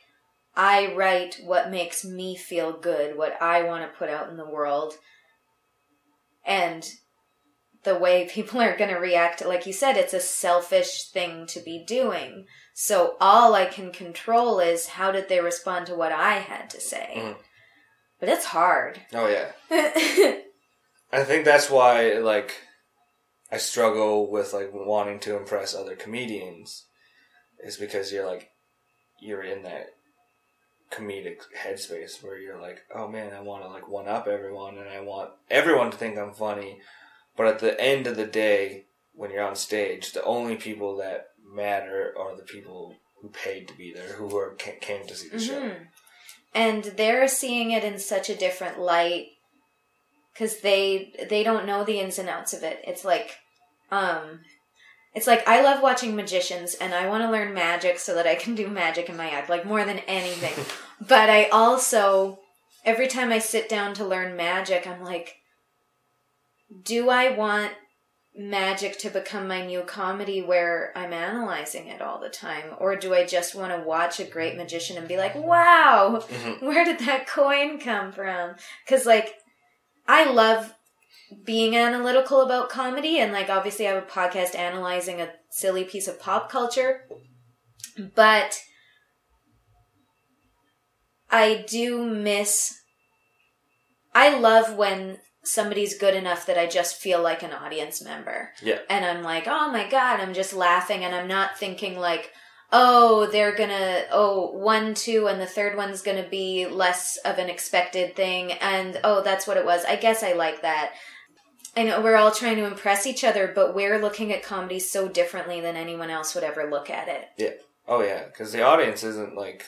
I write what makes me feel good, what I want to put out in the world, and the way people are going to react, like you said, it's a selfish thing to be doing. So all I can control is how did they respond to what I had to say. Mm. But it's hard. Oh, yeah. I think that's why, like, I struggle with, like, wanting to impress other comedians, is because you're in that comedic headspace where you're like, oh, man, I want to, like, one-up everyone, and I want everyone to think I'm funny. But at the end of the day, when you're on stage, the only people that matter are the people who paid to be there, who came to see the show. And they're seeing it in such a different light because they don't know the ins and outs of it. It's like I love watching magicians and I want to learn magic so that I can do magic in my act, like more than anything. But I also, every time I sit down to learn magic, I'm like, do I want magic to become my new comedy where I'm analyzing it all the time? Or do I just want to watch a great magician and be like, wow, where did that coin come from? Because, like, I love being analytical about comedy. And, like, obviously I have a podcast analyzing a silly piece of pop culture. But I do miss... I love when somebody's good enough that I just feel like an audience member. Yeah. And I'm like, oh my God, I'm just laughing and I'm not thinking like, oh, they're gonna, oh, 1, 2, and the third one's gonna be less of an expected thing. And oh, that's what it was. I guess I like that. I know we're all trying to impress each other, but we're looking at comedy so differently than anyone else would ever look at it. Yeah. Oh yeah. 'Cause the audience isn't like,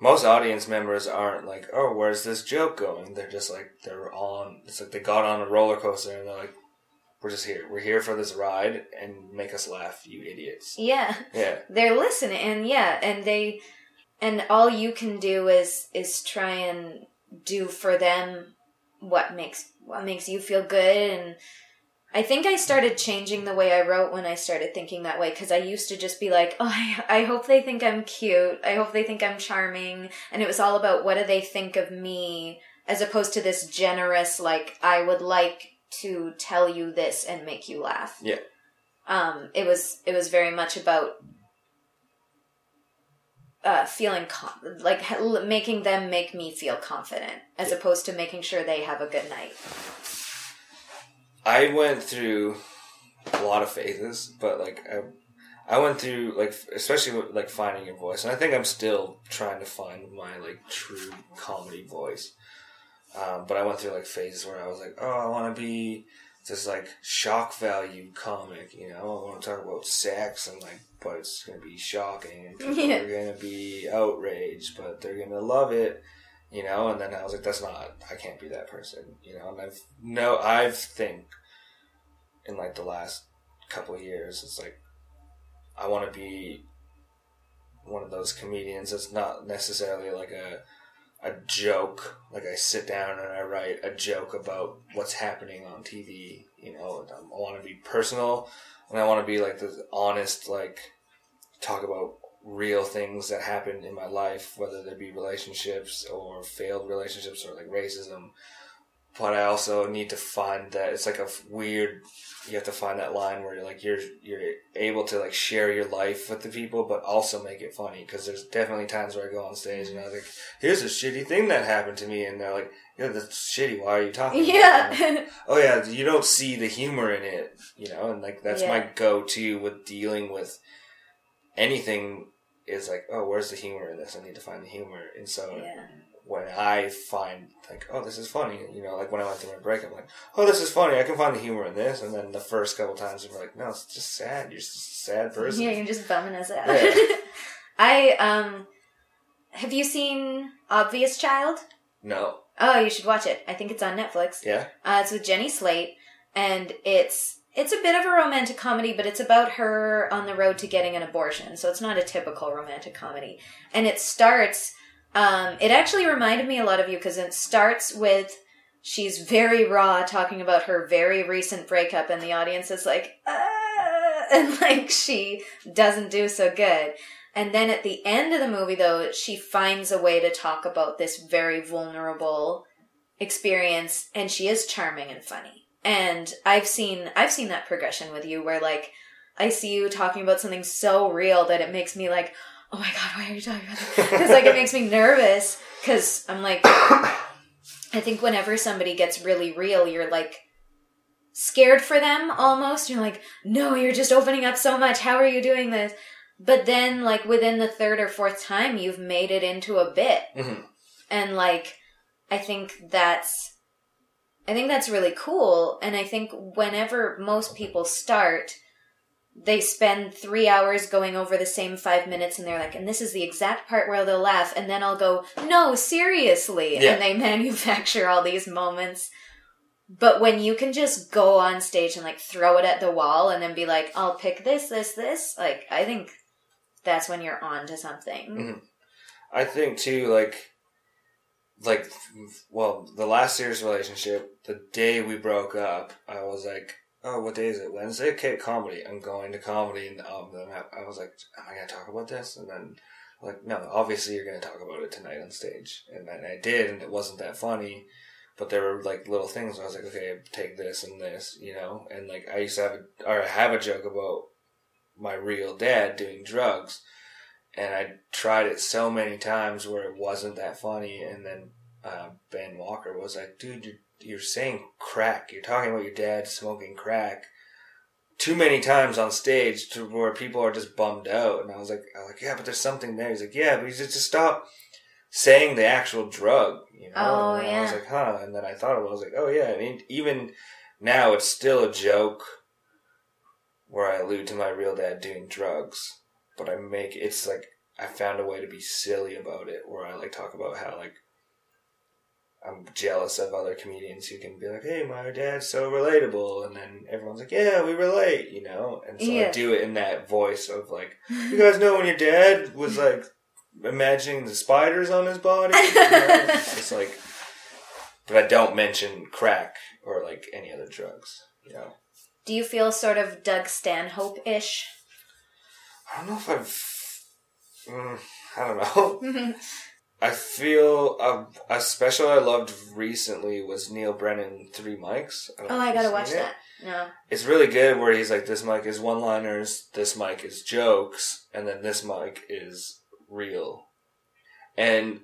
most audience members aren't like, oh, where's this joke going? They're just like, it's like they got on a roller coaster and they're like, we're just here. We're here for this ride and make us laugh, you idiots. Yeah. Yeah. They're listening and yeah, and all you can do is try and do for them what makes you feel good. And I think I started changing the way I wrote when I started thinking that way, because I used to just be like, oh, I hope they think I'm cute. I hope they think I'm charming. And it was all about what do they think of me, as opposed to this generous, like, I would like to tell you this and make you laugh. Yeah. It was very much about feeling making them make me feel confident, as opposed to making sure they have a good night. I went through a lot of phases, but, like, I went through, like, especially, with, like, finding your voice. And I think I'm still trying to find my, like, true comedy voice. But I went through, like, phases where I was like, oh, I want to be this, like, shock value comic, you know? I want to talk about sex and, like, but it's going to be shocking. And people are going to be outraged, but they're going to love it. You know, and then I was like, I can't be that person, you know, and I think in like the last couple of years, it's like, I want to be one of those comedians that's not necessarily like a joke. Like I sit down and I write a joke about what's happening on TV, you know, I want to be personal and I want to be like this honest, like talk about real things that happened in my life, whether they be relationships or failed relationships or like racism, But I also need to find that it's like a weird, you have to find that line where you're able to like share your life with the people, but also make it funny. Cause there's definitely times where I go on stage and I was like, here's a shitty thing that happened to me. And they're like, yeah, that's shitty. Why are you talking? Yeah. About oh yeah. You don't see the humor in it, you know? And like, that's my go-to with dealing with anything is like, oh, where's the humor in this? I need to find the humor. And so, when I find, like, oh, this is funny, you know, like when I went through my breakup, I'm like, oh, this is funny, I can find the humor in this. And then the first couple times, you're like, no, it's just sad. You're just a sad person. Yeah, you're just bumming us out. Yeah. Have you seen Obvious Child? No. Oh, you should watch it. I think it's on Netflix. Yeah? It's with Jenny Slate, and it's a bit of a romantic comedy, but it's about her on the road to getting an abortion, so it's not a typical romantic comedy. And it starts... it actually reminded me a lot of you because it starts with she's very raw talking about her very recent breakup and the audience is like, ah, and like she doesn't do so good. And then at the end of the movie though, she finds a way to talk about this very vulnerable experience and she is charming and funny. And I've seen that progression with you where like I see you talking about something so real that it makes me like, oh my God, why are you talking about that? Because, like, it makes me nervous because I'm like, I think whenever somebody gets really real, you're, like, scared for them almost. You're like, no, you're just opening up so much. How are you doing this? But then, like, within the third or fourth time, you've made it into a bit. Mm-hmm. And, like, I think that's really cool. And I think whenever most people start... they spend 3 hours going over the same 5 minutes and they're like, and this is the exact part where they'll laugh. And then I'll go, no, seriously. Yeah. And they manufacture all these moments. But when you can just go on stage and like throw it at the wall and then be like, I'll pick this, like, I think that's when you're on to something. Mm-hmm. I think too, well, the last serious relationship, the day we broke up, I was like, oh, what day is it? Wednesday? Okay, comedy. I'm going to comedy. And then I was like, am I going to talk about this? And then I'm like, no, obviously you're going to talk about it tonight on stage. And then I did, and it wasn't that funny. But there were, like, little things where I was like, okay, take this and this, you know? And, like, I used to have a joke about my real dad doing drugs. And I tried it so many times where it wasn't that funny. And then Ben Walker was like, dude, you're saying crack. You're talking about your dad smoking crack too many times on stage to where people are just bummed out. And I was like, yeah, but there's something there. He's like, yeah, but you just stop saying the actual drug, you know? Oh, and yeah. I was like, huh. And then I thought about it. I was like, oh, yeah. And even now it's still a joke where I allude to my real dad doing drugs. But it's like I found a way to be silly about it where I, like, talk about how, like, I'm jealous of other comedians who can be like, hey, my dad's so relatable. And then everyone's like, yeah, we relate, you know? And so I do it in that voice of like, you guys know when your dad was like imagining the spiders on his body? You know? It's like, but I don't mention crack or like any other drugs, you know? Do you feel sort of Doug Stanhope-ish? I don't know if I don't know. I feel a special I loved recently was Neil Brennan, 3 Mics. I gotta watch that. No. It's really good where he's like, this mic is one-liners, this mic is jokes, and then this mic is real. And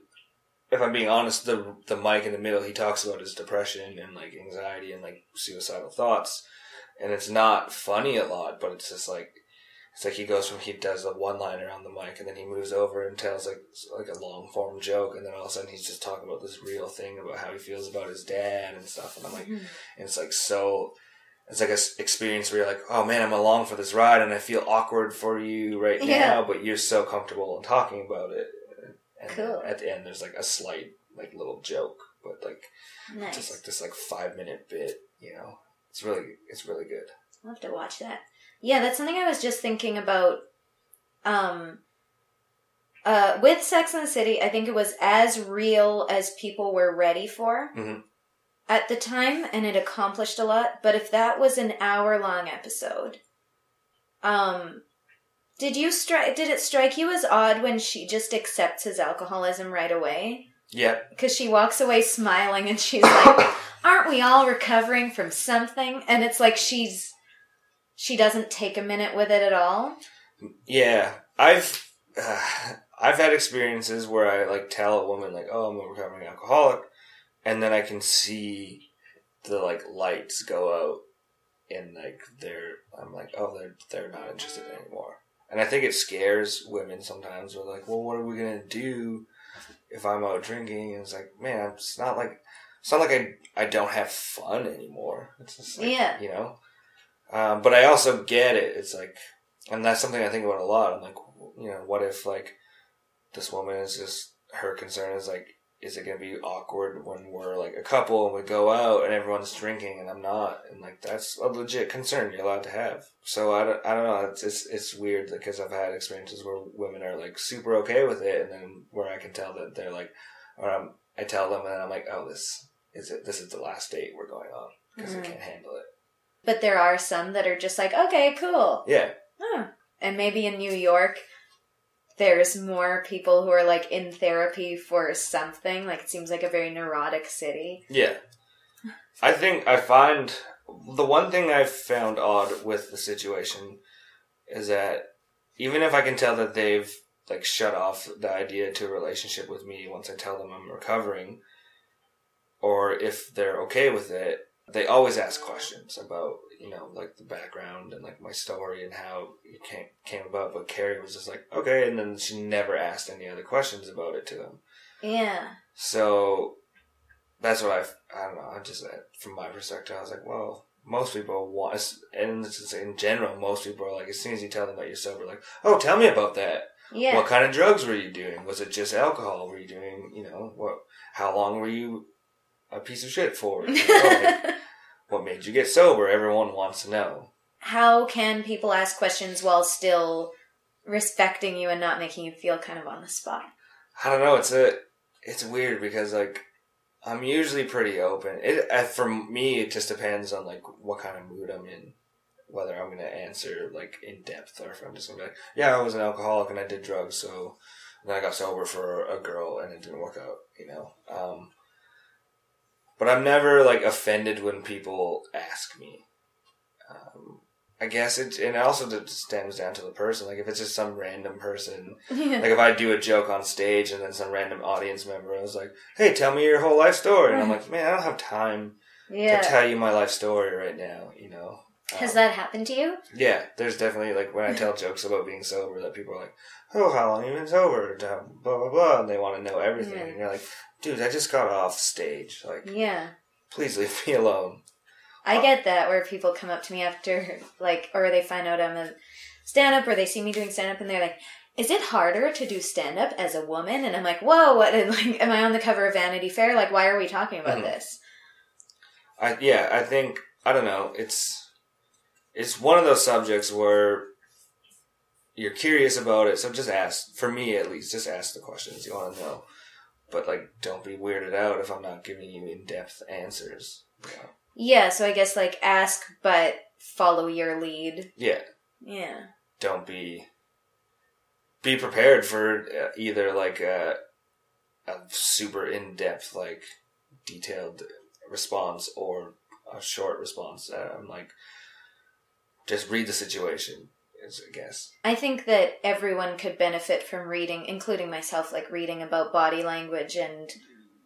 if I'm being honest, the mic in the middle, he talks about his depression and like anxiety and like suicidal thoughts. And it's not funny a lot, but it's just like, it's like he does a one-liner on the mic, and then he moves over and tells like a long-form joke, and then all of a sudden he's just talking about this real thing about how he feels about his dad and stuff. And I'm like, and it's like so, it's like an experience where you're like, oh man, I'm along for this ride, and I feel awkward for you right now, but you're so comfortable in talking about it. And cool. At the end, there's like a slight like little joke, but like nice. Just like this like 5-minute bit, you know. It's really good. I'll have to watch that. Yeah, that's something I was just thinking about with Sex and the City. I think it was as real as people were ready for at the time, and it accomplished a lot. But if that was an hour-long episode, did it strike you as odd when she just accepts his alcoholism right away? Yeah. Because she walks away smiling, and she's like, aren't we all recovering from something, and it's like she doesn't take a minute with it at all. Yeah, I've had experiences where I like tell a woman like, "Oh, I'm a recovering alcoholic," and then I can see the like lights go out, and like I'm like, "Oh, they're not interested anymore." And I think it scares women sometimes. They're like, "Well, what are we gonna do if I'm out drinking?" And it's like, man, it's not like I don't have fun anymore. It's just like, yeah, you know. But I also get it. It's like, and that's something I think about a lot. I'm like, you know, what if like this woman is just, her concern is like, is it gonna be awkward when we're like a couple and we go out and everyone's drinking and I'm not, and like that's a legit concern you're allowed to have. So I don't know. It's weird because I've had experiences where women are like super okay with it, and then where I can tell that they're like, or I tell them and I'm like, oh, this is it. This is the last date we're going on because I can't handle it. But there are some that are just like, okay, cool, yeah, huh. And maybe in New York, there's more people who are, like, in therapy for something. Like, it seems like a very neurotic city. Yeah. I find... The one thing I've found odd with the situation is that even if I can tell that they've, like, shut off the idea to a relationship with me once I tell them I'm recovering, or if they're okay with it, they always ask questions about, you know, like the background and like my story and how it came about. But Carrie was just like, okay. And then she never asked any other questions about it to them. Yeah. So that's what I don't know. I just, from my perspective, I was like, well, most people want, and in general, most people are like, as soon as you tell them that you're sober, like, oh, tell me about that. Yeah. What kind of drugs were you doing? Was it just alcohol? Were you doing, you know, how long were you a piece of shit for? You know, like, what made you get sober? Everyone wants to know. How can people ask questions while still respecting you and not making you feel kind of on the spot? I don't know. It's weird because, like, I'm usually pretty open. For me, it just depends on, like, what kind of mood I'm in, whether I'm going to answer, like, in depth, or if I'm just going to be like, yeah, I was an alcoholic and I did drugs, so then I got sober for a girl and it didn't work out, you know? But I'm never, like, offended when people ask me. I guess it also stems down to the person. Like, if it's just some random person. Yeah. Like, if I do a joke on stage and then some random audience member is like, hey, tell me your whole life story. And I'm like, man, I don't have time to tell you my life story right now, you know. Has that happened to you? Yeah. There's definitely, like, when I tell jokes about being sober, that people are like, oh, how long have you been sober? Blah, blah, blah. And they want to know everything. Yeah. And you're like, dude, I just got off stage. Like, yeah, please leave me alone. I get that, where people come up to me after, like, or they find out I'm a stand-up, or they see me doing stand-up, and they're like, is it harder to do stand-up as a woman? And I'm like, whoa, what? And, like, am I on the cover of Vanity Fair? Like, why are we talking about this? I think, I don't know, it's one of those subjects where you're curious about it, so just ask, for me at least, just ask the questions you want to know. But, like, don't be weirded out if I'm not giving you in-depth answers. Yeah. Yeah, so I guess, like, ask, but follow your lead. Yeah. Yeah. Don't be prepared for either, like, a super in-depth, like, detailed response or a short response. I'm like, just read the situation. I guess. I think that everyone could benefit from reading, including myself, like reading about body language and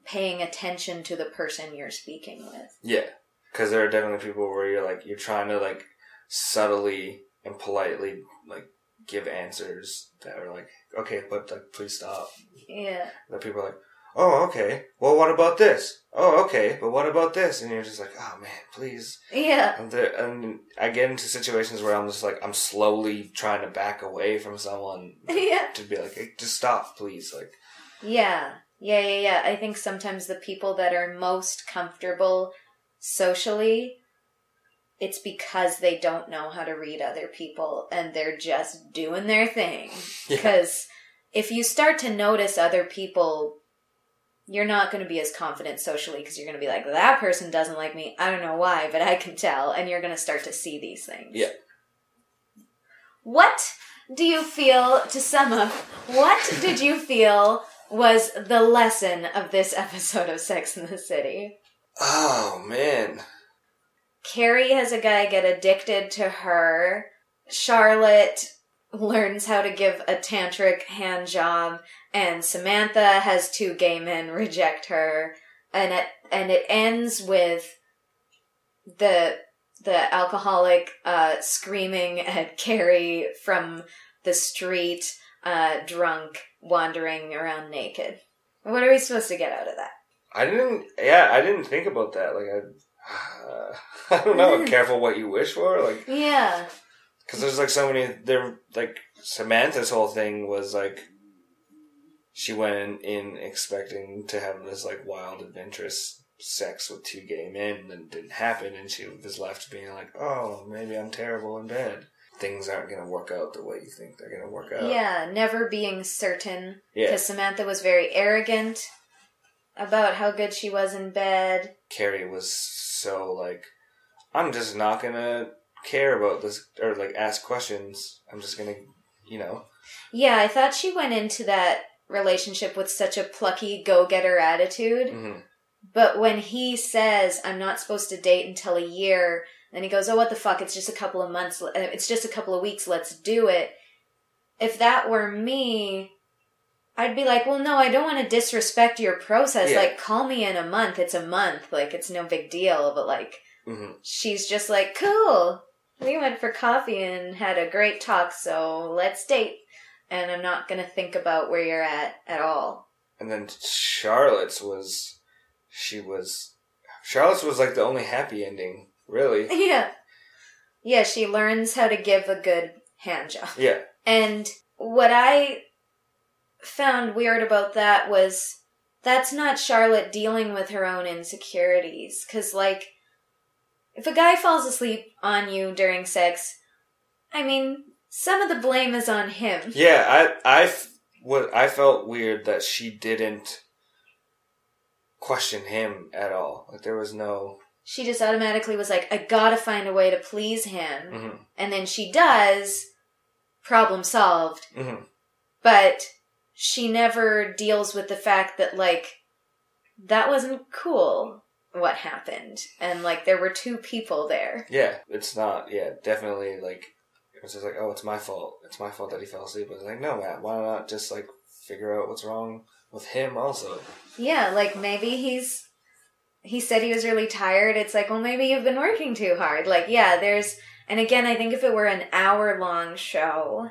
paying attention to the person you're speaking with. Yeah, because there are definitely people where you're like, you're trying to like subtly and politely like give answers that are like, okay, but like please stop. Yeah. That people are like, oh, okay, well, what about this? Oh, okay, but what about this? And you're just like, oh, man, please. Yeah. And I get into situations where I'm just like, I'm slowly trying to back away from someone. Yeah. To be like, hey, just stop, please. Like. Yeah. Yeah. I think sometimes the people that are most comfortable socially, it's because they don't know how to read other people and they're just doing their thing. Because if you start to notice other people, you're not going to be as confident socially because you're going to be like, that person doesn't like me. I don't know why, but I can tell. And you're going to start to see these things. Yeah. What do you feel, to sum up, what did you feel was the lesson of this episode of Sex and the City? Oh, man. Carrie has a guy get addicted to her. Charlotte learns how to give a tantric hand job. And Samantha has two gay men reject her. And it ends with the alcoholic screaming at Carrie from the street, drunk, wandering around naked. What are we supposed to get out of that? I didn't think about that. Like, I don't know. Careful what you wish for. Like, yeah. Because there's like so many. There, like Samantha's whole thing was like she went in expecting to have this like wild, adventurous sex with two gay men, and it didn't happen, and she was left being like, "Oh, maybe I'm terrible in bed. Things aren't going to work out the way you think they're going to work out." Yeah, never being certain. Yeah, because Samantha was very arrogant about how good she was in bed. Carrie was so like, I'm just not going to care about this, or like ask questions. I'm just going to, you know. Yeah, I thought she went into that relationship with such a plucky go-getter attitude. Mm-hmm. But when he says, I'm not supposed to date until a year, and he goes, oh, what the fuck, it's just a couple of months, it's just a couple of weeks, let's do it. If that were me, I'd be like, well, no, I don't want to disrespect your process. Yeah. Like, call me in a month. It's a month. Like, it's no big deal. But, like, mm-hmm. She's just like, cool. We went for coffee and had a great talk, so let's date. And I'm not going to think about where you're at all. And then Charlotte's was, like, the only happy ending, really. Yeah. Yeah, she learns how to give a good hand job. Yeah. And what I found weird about that was that's not Charlotte dealing with her own insecurities. Because, like, if a guy falls asleep on you during sex, I mean, some of the blame is on him. Yeah, I felt weird that she didn't question him at all. Like, there was no... She just automatically was like, I gotta find a way to please him. Mm-hmm. And then she does. Problem solved. Mm-hmm. But she never deals with the fact that, like, that wasn't cool, what happened. And, like, there were two people there. Yeah, it's not, yeah, definitely, like, it was just like, oh, it's my fault. It's my fault that he fell asleep. I was like, no, Matt, why not just, like, figure out what's wrong with him also? Yeah, like, maybe he said he was really tired. It's like, well, maybe you've been working too hard. Like, yeah, there's, and again, I think if it were an hour-long show,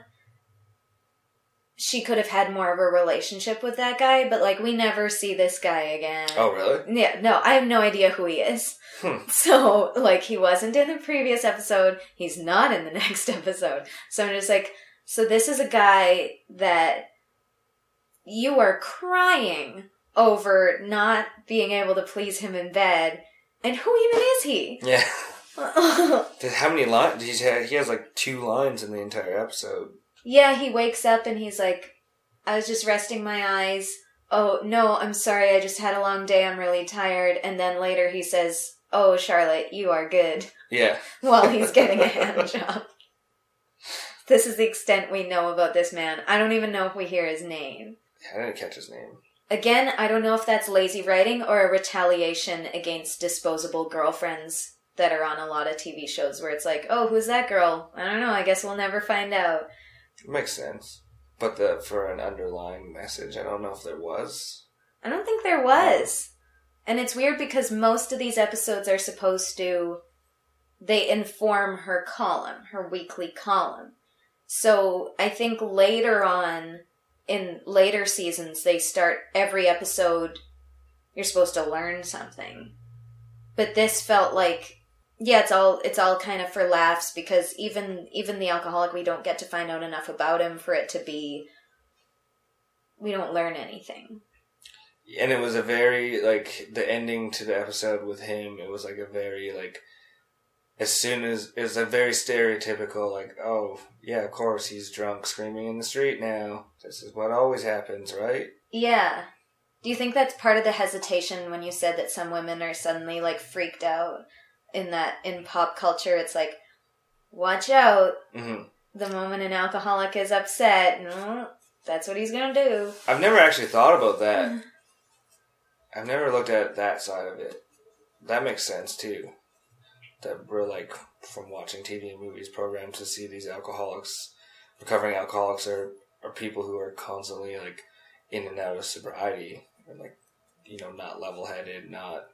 she could have had more of a relationship with that guy, but, like, we never see this guy again. Oh, really? Yeah, no, I have no idea who he is. So, like, he wasn't in the previous episode. He's not in the next episode. So I'm just like, so this is a guy that you are crying over not being able to please him in bed, and who even is he? Yeah. How many lines? He has, like, 2 lines in the entire episode. Yeah, he wakes up and he's like, I was just resting my eyes. Oh, no, I'm sorry. I just had a long day. I'm really tired. And then later he says, oh, Charlotte, you are good. Yeah. While he's getting a hand job. This is the extent we know about this man. I don't even know if we hear his name. Yeah, I didn't catch his name. Again, I don't know if that's lazy writing or a retaliation against disposable girlfriends that are on a lot of TV shows where it's like, oh, who's that girl? I don't know. I guess we'll never find out. It makes sense. But for an underlying message, I don't know if there was. I don't think there was. And it's weird because most of these episodes are supposed to... They inform her column, her weekly column. So I think later on, in later seasons, they start every episode, you're supposed to learn something. But this felt like... Yeah, it's all kind of for laughs because even the alcoholic, we don't get to find out enough about him for it to be, we don't learn anything. And it was a very, like, the ending to the episode with him, it was like a very, like, as soon as, it was a very stereotypical, like, oh, yeah, of course, he's drunk screaming in the street now. This is what always happens, right? Yeah. Do you think that's part of the hesitation when you said that some women are suddenly, like, freaked out? In pop culture, it's like, watch out. Mm-hmm. The moment an alcoholic is upset, that's what he's going to do. I've never actually thought about that. I've never looked at that side of it. that makes sense too. That we're like, from watching TV and movies, programmed to see these alcoholics, recovering alcoholics are people who are constantly like in and out of sobriety and like, you know, not level-headed, not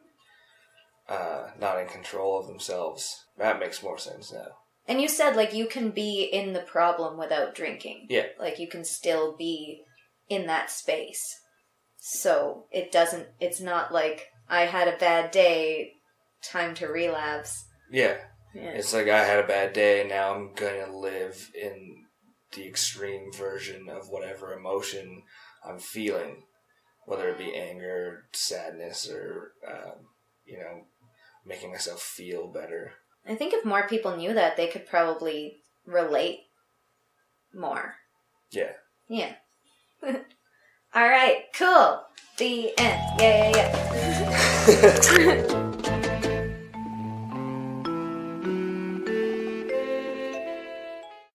in control of themselves. That makes more sense now. And you said, like, you can be in the problem without drinking. Yeah. Like, you can still be in that space. So, it's not like, I had a bad day, time to relapse. Yeah. Yeah. It's like, I had a bad day, and now I'm gonna live in the extreme version of whatever emotion I'm feeling. Whether it be anger, sadness, or, you know, making myself feel better. I think if more people knew that, they could probably relate more. Yeah. Yeah. All right, cool. The end. Yeah.